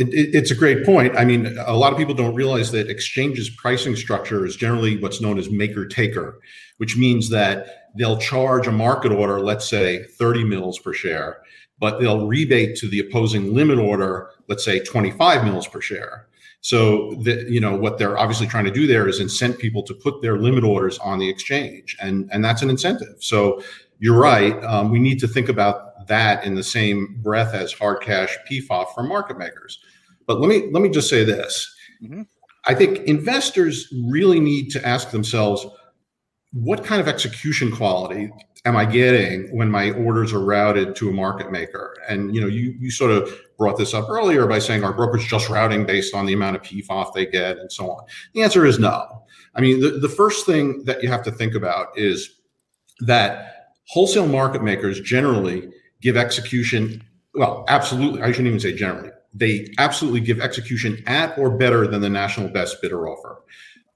It's a great point. I mean, a lot of people don't realize that exchanges' pricing structure is generally what's known as maker-taker, which means that they'll charge a market order, let's say 30 mils per share, but they'll rebate to the opposing limit order, let's say 25 mils per share. So, what they're obviously trying to do there is incent people to put their limit orders on the exchange, and that's an incentive. So you're right. We need to think about that in the same breath as hard cash PFOF for market makers. But let me just say this. Mm-hmm. I think investors really need to ask themselves, what kind of execution quality am I getting when my orders are routed to a market maker? And, you sort of brought this up earlier by saying, are brokers just routing based on the amount of PFOF they get and so on? The answer is no. I mean, the first thing that you have to think about is that wholesale market makers generally give execution, well, absolutely, I shouldn't even say generally, they absolutely give execution at or better than the national best bidder offer.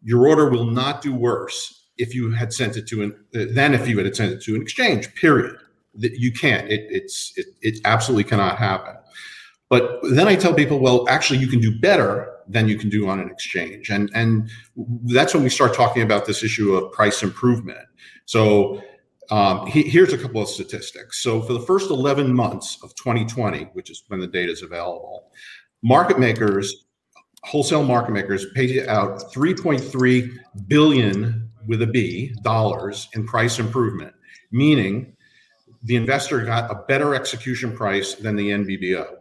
Your order will not do worse if you had sent it to than if you had sent it to an exchange, period. You can't, it absolutely cannot happen. But then I tell people, well, actually you can do better than you can do on an exchange. And that's when we start talking about this issue of price improvement. So, here's a couple of statistics. So for the first 11 months of 2020, which is when the data is available, wholesale market makers paid out $3.3 billion with a B dollars in price improvement, meaning the investor got a better execution price than the NBBO,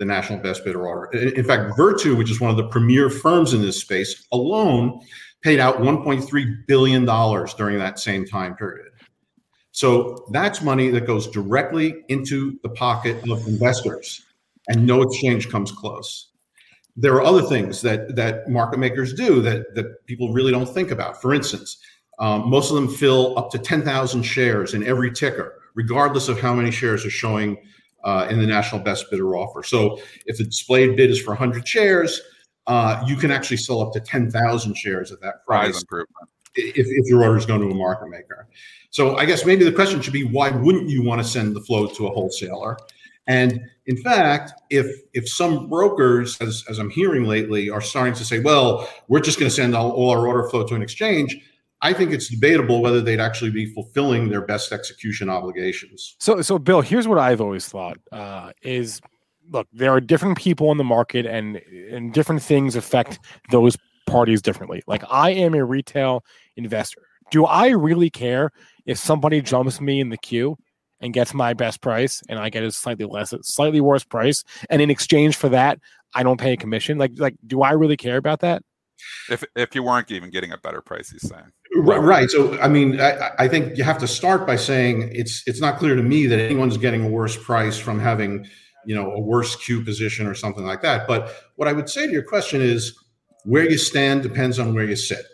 the National Best Bidder Order. In fact, Virtu, which is one of the premier firms in this space, alone paid out $1.3 billion during that same time period. So that's money that goes directly into the pocket of investors, and no exchange comes close. There are other things that market makers do that people really don't think about. For instance, most of them fill up to 10,000 shares in every ticker, regardless of how many shares are showing in the National Best Bidder Offer. So if the displayed bid is for 100 shares, you can actually sell up to 10,000 shares at that price. If your order is going to a market maker. So I guess maybe the question should be, why wouldn't you want to send the flow to a wholesaler? And in fact, if some brokers, as I'm hearing lately, are starting to say, well, we're just going to send all our order flow to an exchange, I think it's debatable whether they'd actually be fulfilling their best execution obligations. So Bill, here's what I've always thought is, look, there are different people in the market and different things affect those parties differently. Like, I am a retail investor. Do I really care if somebody jumps me in the queue and gets my best price and I get a slightly worse price, and in exchange for that I don't pay a commission? Like do I really care about that? If you weren't even getting a better price, he's saying. Right. So, I mean, I think you have to start by saying it's not clear to me that anyone's getting a worse price from having, a worse queue position or something like that. But what I would say to your question is, where you stand depends on where you sit.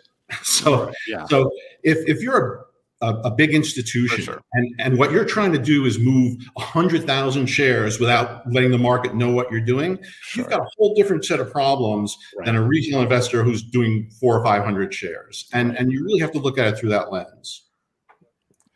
So, yeah. So if you're a big institution, sure, and what you're trying to do is move 100,000 shares without letting the market know what you're doing, sure, you've got a whole different set of problems, right, than a retail investor who's doing 400 or 500 shares. And you really have to look at it through that lens.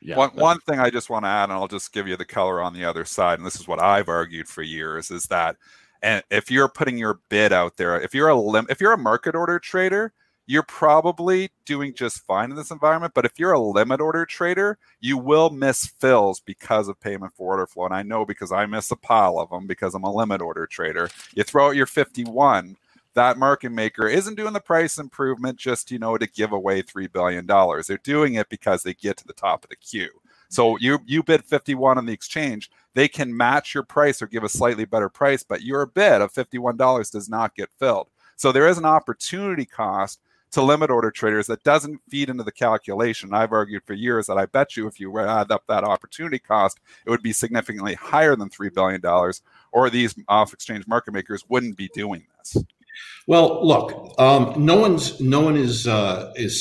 Yeah, one thing I just want to add, and I'll just give you the color on the other side, and this is what I've argued for years, is that And if you're putting your bid out there, if you're a market order trader, you're probably doing just fine in this environment. But if you're a limit order trader, you will miss fills because of payment for order flow. And I know because I miss a pile of them because I'm a limit order trader. You throw out your 51, that market maker isn't doing the price improvement just, to give away $3 billion. They're doing it because they get to the top of the queue. So you bid 51 on the exchange, they can match your price or give a slightly better price, but your bid of $51 does not get filled. So there is an opportunity cost to limit order traders that doesn't feed into the calculation. I've argued for years that I bet you if you add up that opportunity cost, it would be significantly higher than $3 billion, or these off-exchange market makers wouldn't be doing this. Well, look, no one is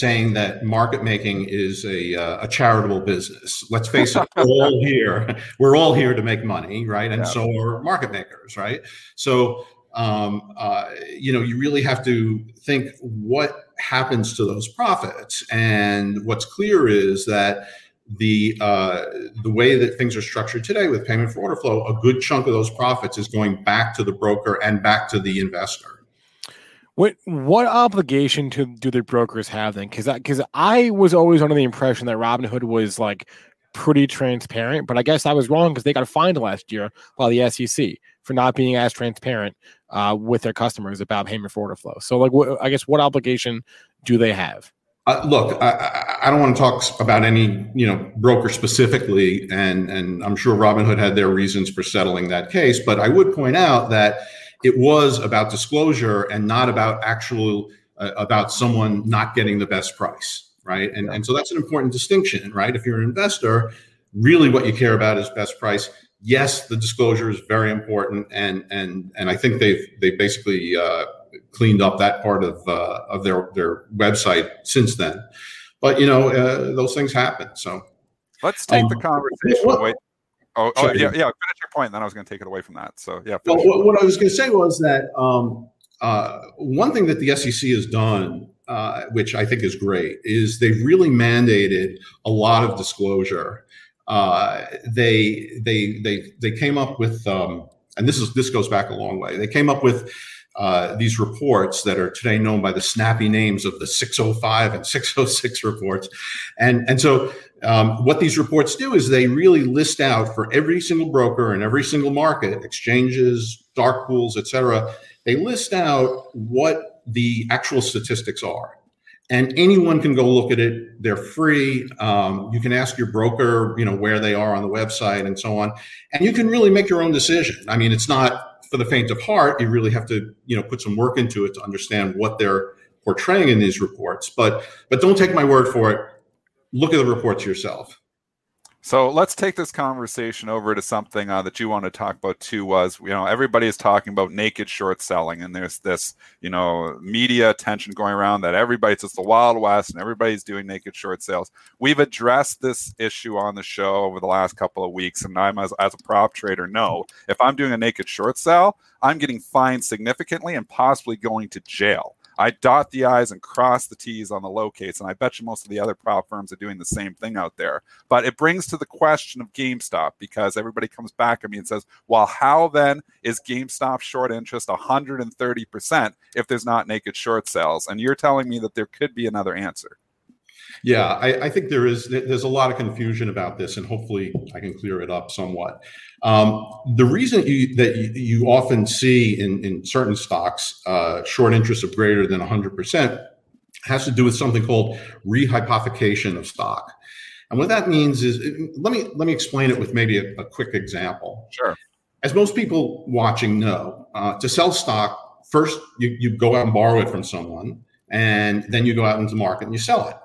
saying that market making is a charitable business. Let's face it, we're all here to make money, right? And so are market makers, right? So, you really have to think what happens to those profits. And what's clear is that the way that things are structured today with payment for order flow, a good chunk of those profits is going back to the broker and back to the investor. What obligation do the brokers have then? Because I was always under the impression that Robinhood was like pretty transparent, but I guess I was wrong because they got fined last year by the SEC for not being as transparent with their customers about payment for order flow. So, I guess what obligation do they have? Look, I don't want to talk about any, broker specifically, and I'm sure Robinhood had their reasons for settling that case. But I would point out that it was about disclosure and not about about someone not getting the best price, right? And so that's an important distinction, right? If you're an investor, really what you care about is best price. Yes, the disclosure is very important, and I think they've basically cleaned up that part of their website since then. But those things happen. So let's take the conversation away. Yeah. Finish your point. Then I was going to take it away from that. So yeah. Well, what I was going to say was that one thing that the SEC has done, which I think is great, is they've really mandated a lot of disclosure. They came up with, and this goes back a long way. They came up with these reports that are today known by the snappy names of the 605 and 606 reports, and so what these reports do is they really list out for every single broker and every single market, exchanges, dark pools, etc. They list out what the actual statistics are. And anyone can go look at it. They're free. You can ask your broker, where they are on the website and so on. And you can really make your own decision. I mean, it's not for the faint of heart. You really have to, put some work into it to understand what they're portraying in these reports. But don't take my word for it. Look at the reports yourself. So let's take this conversation over to something that you want to talk about too. Was, everybody is talking about naked short selling, and there's this, media attention going around that everybody's just the Wild West and everybody's doing naked short sales. We've addressed this issue on the show over the last couple of weeks, and I'm as a prop trader, know if I'm doing a naked short sell, I'm getting fined significantly and possibly going to jail. I dot the I's and cross the T's on the locates, and I bet you most of the other prop firms are doing the same thing out there. But it brings to the question of GameStop, because everybody comes back at me and says, well, how then is GameStop short interest 130% if there's not naked short sales? And you're telling me that there could be another answer. Yeah, I think there's a lot of confusion about this, and hopefully I can clear it up somewhat. The reason you often see in certain stocks short interest of greater than 100% has to do with something called rehypothecation of stock. And what that means is, let me explain it with maybe a quick example. Sure. As most people watching know, to sell stock, first you go out and borrow it from someone, and then you go out into the market and you sell it.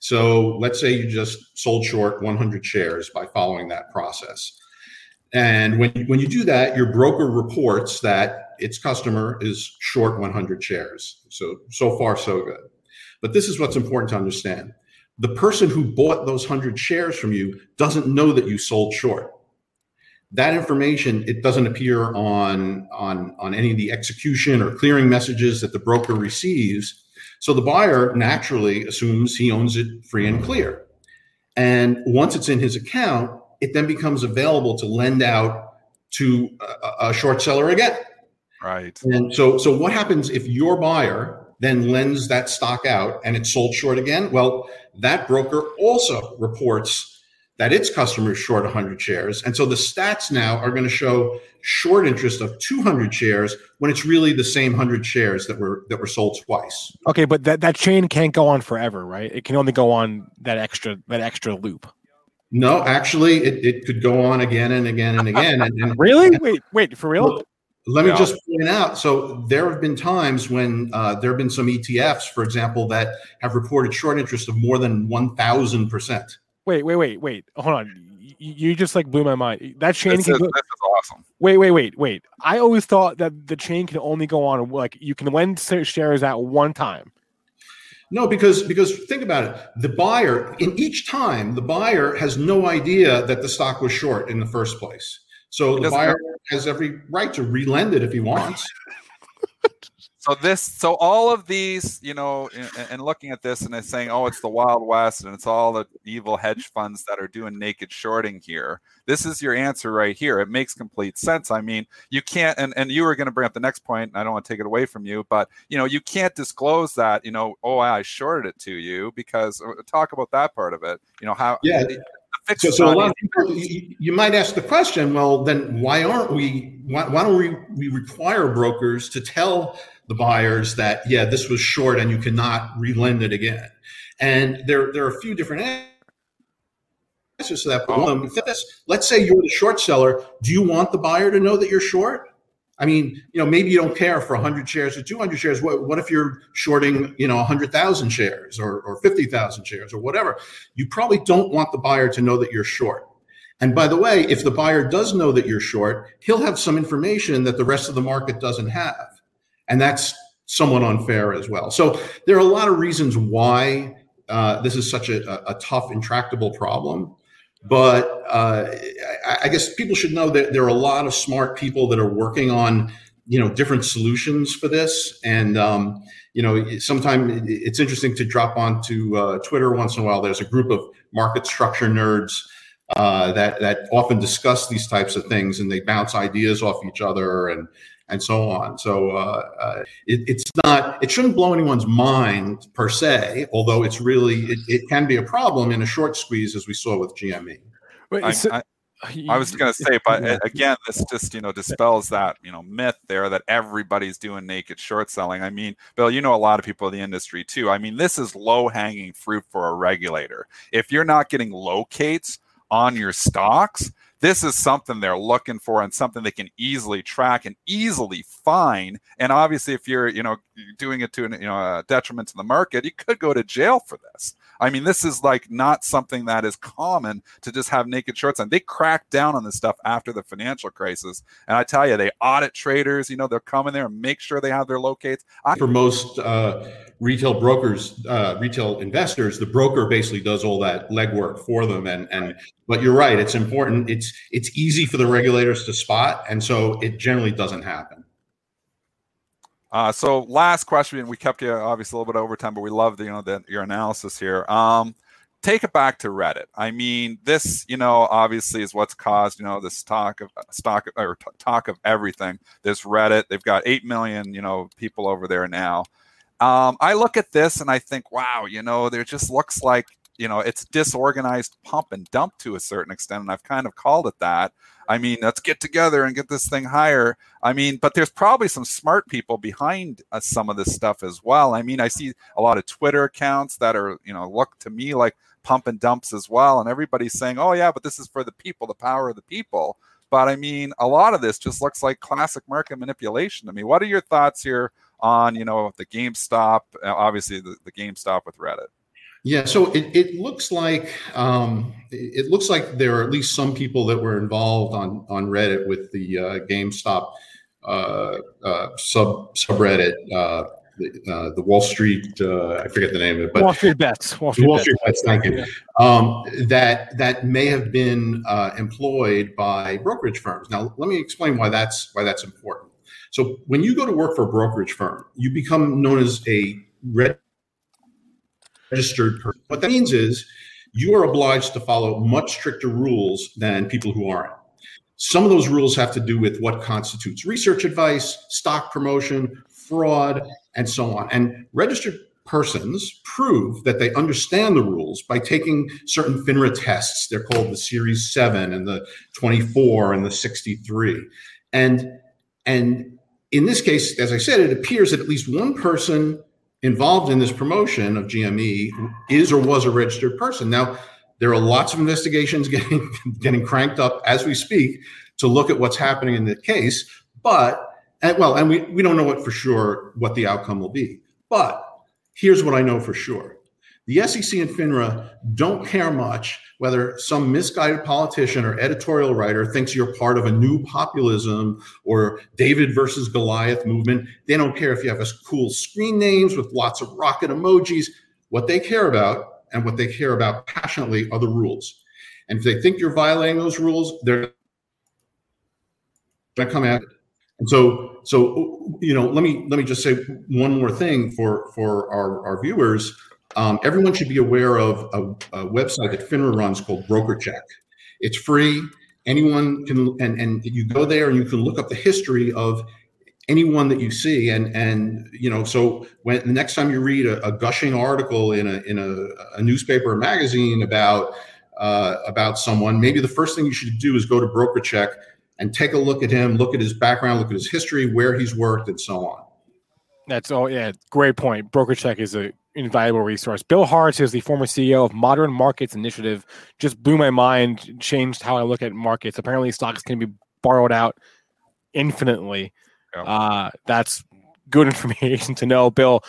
So let's say you just sold short 100 shares by following that process. And when you do that, your broker reports that its customer is short 100 shares. So far, so good. But this is what's important to understand. The person who bought those 100 shares from you doesn't know that you sold short. That information, it doesn't appear on any of the execution or clearing messages that the broker receives. So the buyer naturally assumes he owns it free and clear. And once it's in his account, it then becomes available to lend out to a short seller again. Right. And so what happens if your buyer then lends that stock out and it's sold short again? Well, that broker also reports that its customers short 100 shares. And so the stats now are going to show short interest of 200 shares when it's really the same 100 shares that were sold twice. Okay, but that chain can't go on forever, right? It can only go on that extra loop. No, actually, it could go on again and again and again. And really? Wait, for real? Well, let me just point out. So there have been times when there have been some ETFs, for example, that have reported short interest of more than 1,000%. Wait. Hold on. You just blew my mind. That chain can go. This is awesome. Wait. I always thought that the chain can only go on, you can lend shares at one time. No, because think about it. The buyer, in each time, the buyer has no idea that the stock was short in the first place. So the buyer has every right to relend it if he wants. So all of these, and looking at this and they're saying, oh, it's the Wild West and it's all the evil hedge funds that are doing naked shorting here. This is your answer right here. It makes complete sense. I mean, you can't, and you were going to bring up the next point, and I don't want to take it away from you, but, you can't disclose that, I shorted it to you, because talk about that part of it, how... Yeah. So a lot of people, you might ask the question, well, then why don't we require brokers to tell the buyers that, yeah, this was short and you cannot relend it again? And there are a few different answers to that problem. Let's say you're the short seller. Do you want the buyer to know that you're short? I mean, maybe you don't care for 100 shares or 200 shares. What if you're shorting, 100,000 shares or 50,000 shares or whatever? You probably don't want the buyer to know that you're short. And by the way, if the buyer does know that you're short, he'll have some information that the rest of the market doesn't have. And that's somewhat unfair as well. So there are a lot of reasons why this is such a tough, intractable problem. But I guess people should know that there are a lot of smart people that are working on, different solutions for this. And, sometimes it's interesting to drop onto Twitter once in a while. There's a group of market structure nerds that often discuss these types of things, and they bounce ideas off each other and so on. So it shouldn't blow anyone's mind per se, although it's really, it can be a problem in a short squeeze, as we saw with GME. I was going to say, but again, this just, dispels that, myth there that everybody's doing naked short selling. I mean, Bill, a lot of people in the industry too. I mean, this is low hanging fruit for a regulator. If you're not getting locates on your stocks, this is something they're looking for and something they can easily track and easily find. And obviously, if you're, doing it to a detriment to the market, you could go to jail for this. I mean, this is not something that is common to just have naked shorts on. They cracked down on this stuff after the financial crisis. And I tell you, they audit traders. They'll come in there and make sure they have their locates. For most retail brokers, retail investors, the broker basically does all that legwork for them. But you're right. It's important. It's easy for the regulators to spot, and so it generally doesn't happen. So last question. We kept you obviously a little bit over time, but we love your analysis here. Take it back to Reddit. I mean, this, obviously is what's caused, this talk of everything. This Reddit, they've got 8 million, people over there now. I look at this and I think, wow, there just looks like, it's disorganized pump and dump to a certain extent. And I've kind of called it that. I mean, let's get together and get this thing higher. I mean, but there's probably some smart people behind some of this stuff as well. I mean, I see a lot of Twitter accounts that are, look to me like pump and dumps as well. And everybody's saying, oh yeah, but this is for the people, the power of the people. But I mean, a lot of this just looks like classic market manipulation to me. What are your thoughts here on, the GameStop, obviously the GameStop with Reddit? Yeah, so it looks like there are at least some people that were involved on Reddit with the GameStop subreddit, the Wall Street I forget the name of it, but Wall Street Bets. Thank you. Yeah. That may have been employed by brokerage firms. Now, let me explain why that's important. So, when you go to work for a brokerage firm, you become known as a registered person. What that means is you are obliged to follow much stricter rules than people who aren't. Some of those rules have to do with what constitutes research advice, stock promotion, fraud, and so on. And registered persons prove that they understand the rules by taking certain FINRA tests. They're called the Series 7 and the 24 and the 63. And in this case, as I said, it appears that at least one person involved in this promotion of GME is or was a registered person. Now, there are lots of investigations getting cranked up as we speak to look at what's happening in the case. And we don't know what for sure what the outcome will be. But here's what I know for sure. The SEC and FINRA don't care much whether some misguided politician or editorial writer thinks you're part of a new populism or David versus Goliath movement. They don't care if you have a cool screen names with lots of rocket emojis. What they care about, and what they care about passionately, are the rules. And if they think you're violating those rules, they're going to come at it. And so let me just say one more thing for our viewers. Everyone should be aware of a website that FINRA runs called BrokerCheck. It's free. Anyone can, and you go there and you can look up the history of anyone that you see. So when the next time you read a gushing article in a newspaper or magazine about someone, maybe the first thing you should do is go to BrokerCheck and take a look at him, look at his background, look at his history, where he's worked, and so on. That's all. Yeah, great point. BrokerCheck is an invaluable resource. Bill Harts is the former CEO of Modern Markets Initiative. Just blew my mind, changed how I look at markets. Apparently, stocks can be borrowed out infinitely. Yeah. That's good information to know. Bill,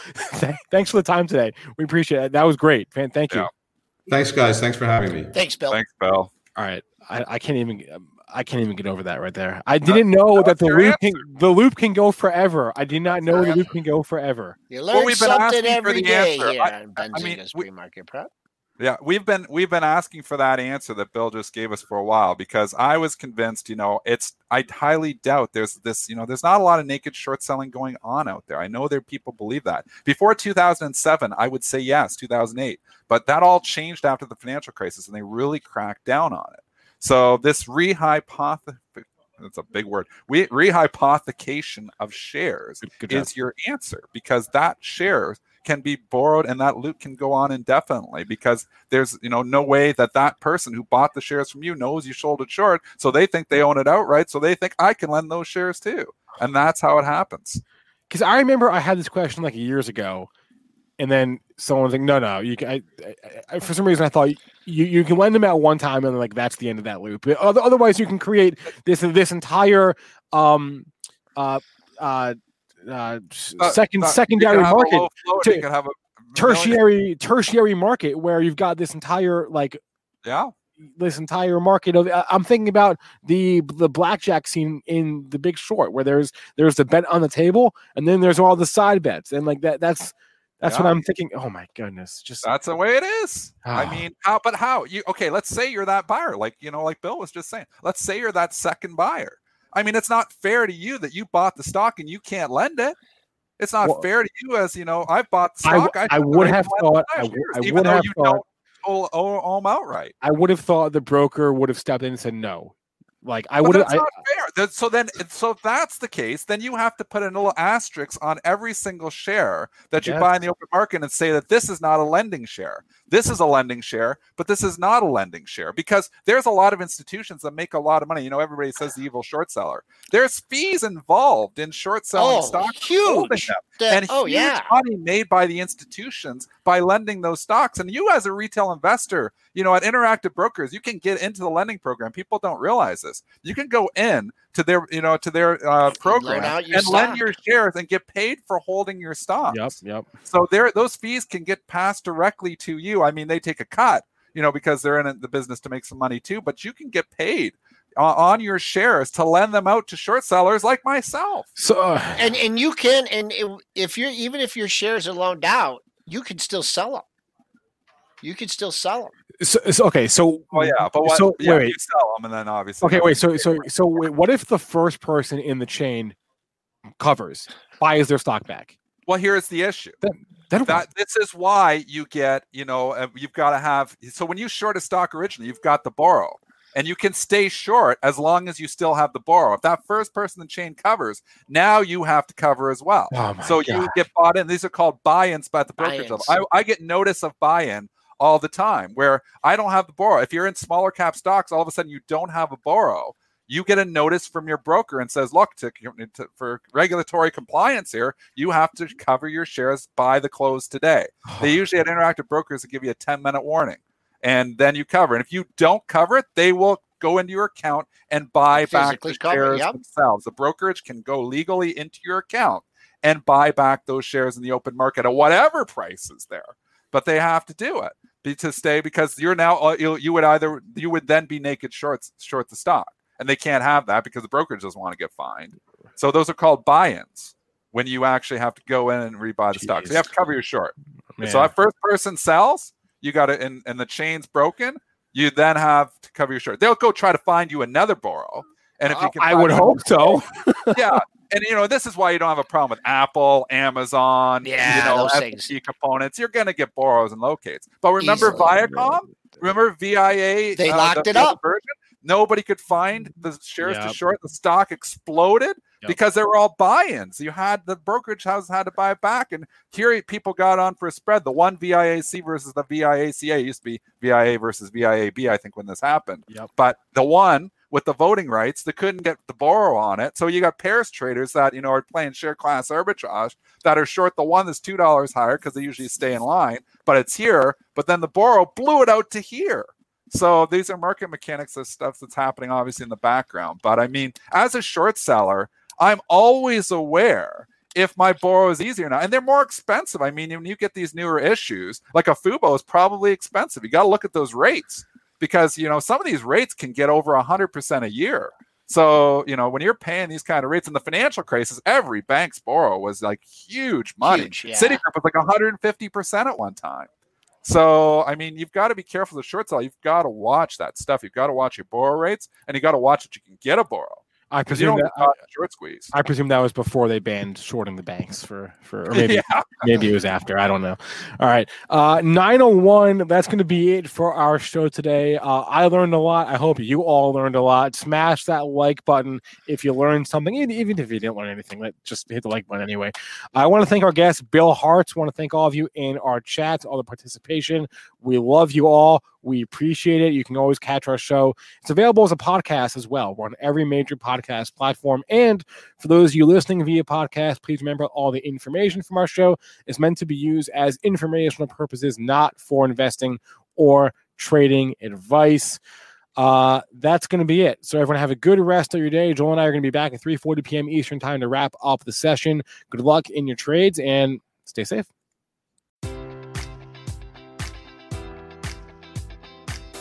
thanks for the time today. We appreciate it. That was great. Thank you. Yeah. Thanks, guys. Thanks for having me. Thanks, Bill. Thanks, Bill. All right. I can't even get over that right there. I didn't know that the loop can go forever. I did not know the loop can go forever. You learn something every day here on Benzinga's Pre-Market Prep. Yeah, we've been asking for that answer that Bill just gave us for a while, because I was convinced, I highly doubt there's this, there's not a lot of naked short selling going on out there. I know there people believe that. Before 2007, I would say yes, 2008, but that all changed after the financial crisis and they really cracked down on it. So this rehypothecation of shares is your answer, because that share can be borrowed and that loop can go on indefinitely, because there's no way that person who bought the shares from you knows you sold it short. So they think they own it outright. So they think I can lend those shares too. And that's how it happens. Because I remember I had this question like years ago. And then someone's like, no, you can. I for some reason, I thought you can lend them at one time, and that's the end of that loop. Otherwise, you can create this entire secondary market, tertiary market, where you've got this entire this entire market of. I'm thinking about the blackjack scene in The Big Short, where there's the bet on the table, and then there's all the side bets, and that's what I'm thinking. Oh my goodness! That's the way it is. Oh. I mean, how? Let's say you're that buyer, like Bill was just saying. Let's say you're that second buyer. I mean, it's not fair to you that you bought the stock and you can't lend it. It's not fair to you as I've bought the stock. I would have thought. Own them outright. I would have thought the broker would have stepped in and said no. That's not fair. So if that's the case, then you have to put a little asterisk on every single share that you buy in the open market and say that this is not a lending share. This is a lending share, but this is not a lending share, because there's a lot of institutions that make a lot of money. Everybody says the evil short seller. There's fees involved in short selling stocks. Huge. Huge money made by the institutions by lending those stocks. And you as a retail investor, at Interactive Brokers, you can get into the lending program. People don't realize this. You can go in to their, program and lend your shares and get paid for holding your stocks. Yep. So those fees can get passed directly to you. I mean, they take a cut, because they're in the business to make some money too. But you can get paid on your shares to lend them out to short sellers like myself. So, and you can, and if you're even if your shares are loaned out, you can still sell them. You sell them, and then obviously. What if the first person in the chain buys their stock back? Well, here's the issue. This is why you get, you've got to have. So when you short a stock originally, you've got the borrow. and you can stay short as long as you still have the borrow. If that first person in the chain covers, now you have to cover as well. Oh so God. You get bought in. These are called buy-ins by the brokerage level. I get notice of buy-in all the time where I don't have the borrow. If you're in smaller cap stocks, all of a sudden you don't have a borrow. You get a notice from your broker and says, look, for regulatory compliance here, you have to cover your shares by the close today. They usually at Interactive Brokers will give you a 10-minute warning, and then you cover. And if you don't cover it, they will go into your account and buy back the shares themselves. The brokerage can go legally into your account and buy back those shares in the open market at whatever price is there. But they have to do it to stay, because you're now you would then be naked short the stock. And they can't have that because the brokerage doesn't want to get fined. So those are called buy-ins when you actually have to go in and rebuy the stock. So you have to cover your short. And so if first person sells, you got it, and the chain's broken, you then have to cover your short. They'll go try to find you another borrow. And if you can, I would hope so. Yeah. And, you know, this is why you don't have a problem with Apple, Amazon, FTC components. You're going to get borrows and locates. But remember Viacom? Remember VIA? They locked it up. Version? Nobody could find the shares to short. The stock exploded because they were all buy-ins. You had the brokerage house had to buy it back. And here people got on for a spread. The one VIAC versus the VIACA. It used to be VIA versus VIAB, I think, when this happened. Yep. But the one with the voting rights, they couldn't get the borrow on it. So you got pairs traders that, you know, are playing share class arbitrage that are short the one that's $2 higher because they usually stay in line. But it's here. But then the borrow blew it out to here. So these are market mechanics, this stuff that's happening obviously in the background. But I mean, as a short seller, I'm always aware if my borrow is easy or not. And they're more expensive. I mean, when you get these newer issues, like a FUBO is probably expensive. You got to look at those rates because, you know, some of these rates can get over 100% a year. So, you know, when you're paying these kind of rates in the financial crisis, every bank's borrow was like huge money. Citigroup was like 150% at one time. So, I mean, you've got to be careful with the short sell. You've got to watch that stuff. You've got to watch your borrow rates, and you got to watch that you can get a borrow. I presume that short squeeze. I presume that was before they banned shorting the banks for or maybe maybe it was after. I don't know. All right, 9:01. That's going to be it for our show today. I learned a lot. I hope you all learned a lot. Smash that like button if you learned something. Even if you didn't learn anything, just hit the like button anyway. I want to thank our guest Bill Harts. Want to thank all of you in our chat, all the participation. We love you all. We appreciate it. You can always catch our show. It's available as a podcast as well. We're on every major podcast platform. And for those of you listening via podcast, please remember all the information from our show is meant to be used as informational purposes, not for investing or trading advice. That's going to be it. So everyone have a good rest of your day. Joel and I are going to be back at 3:40 p.m. Eastern time to wrap up the session. Good luck in your trades and stay safe.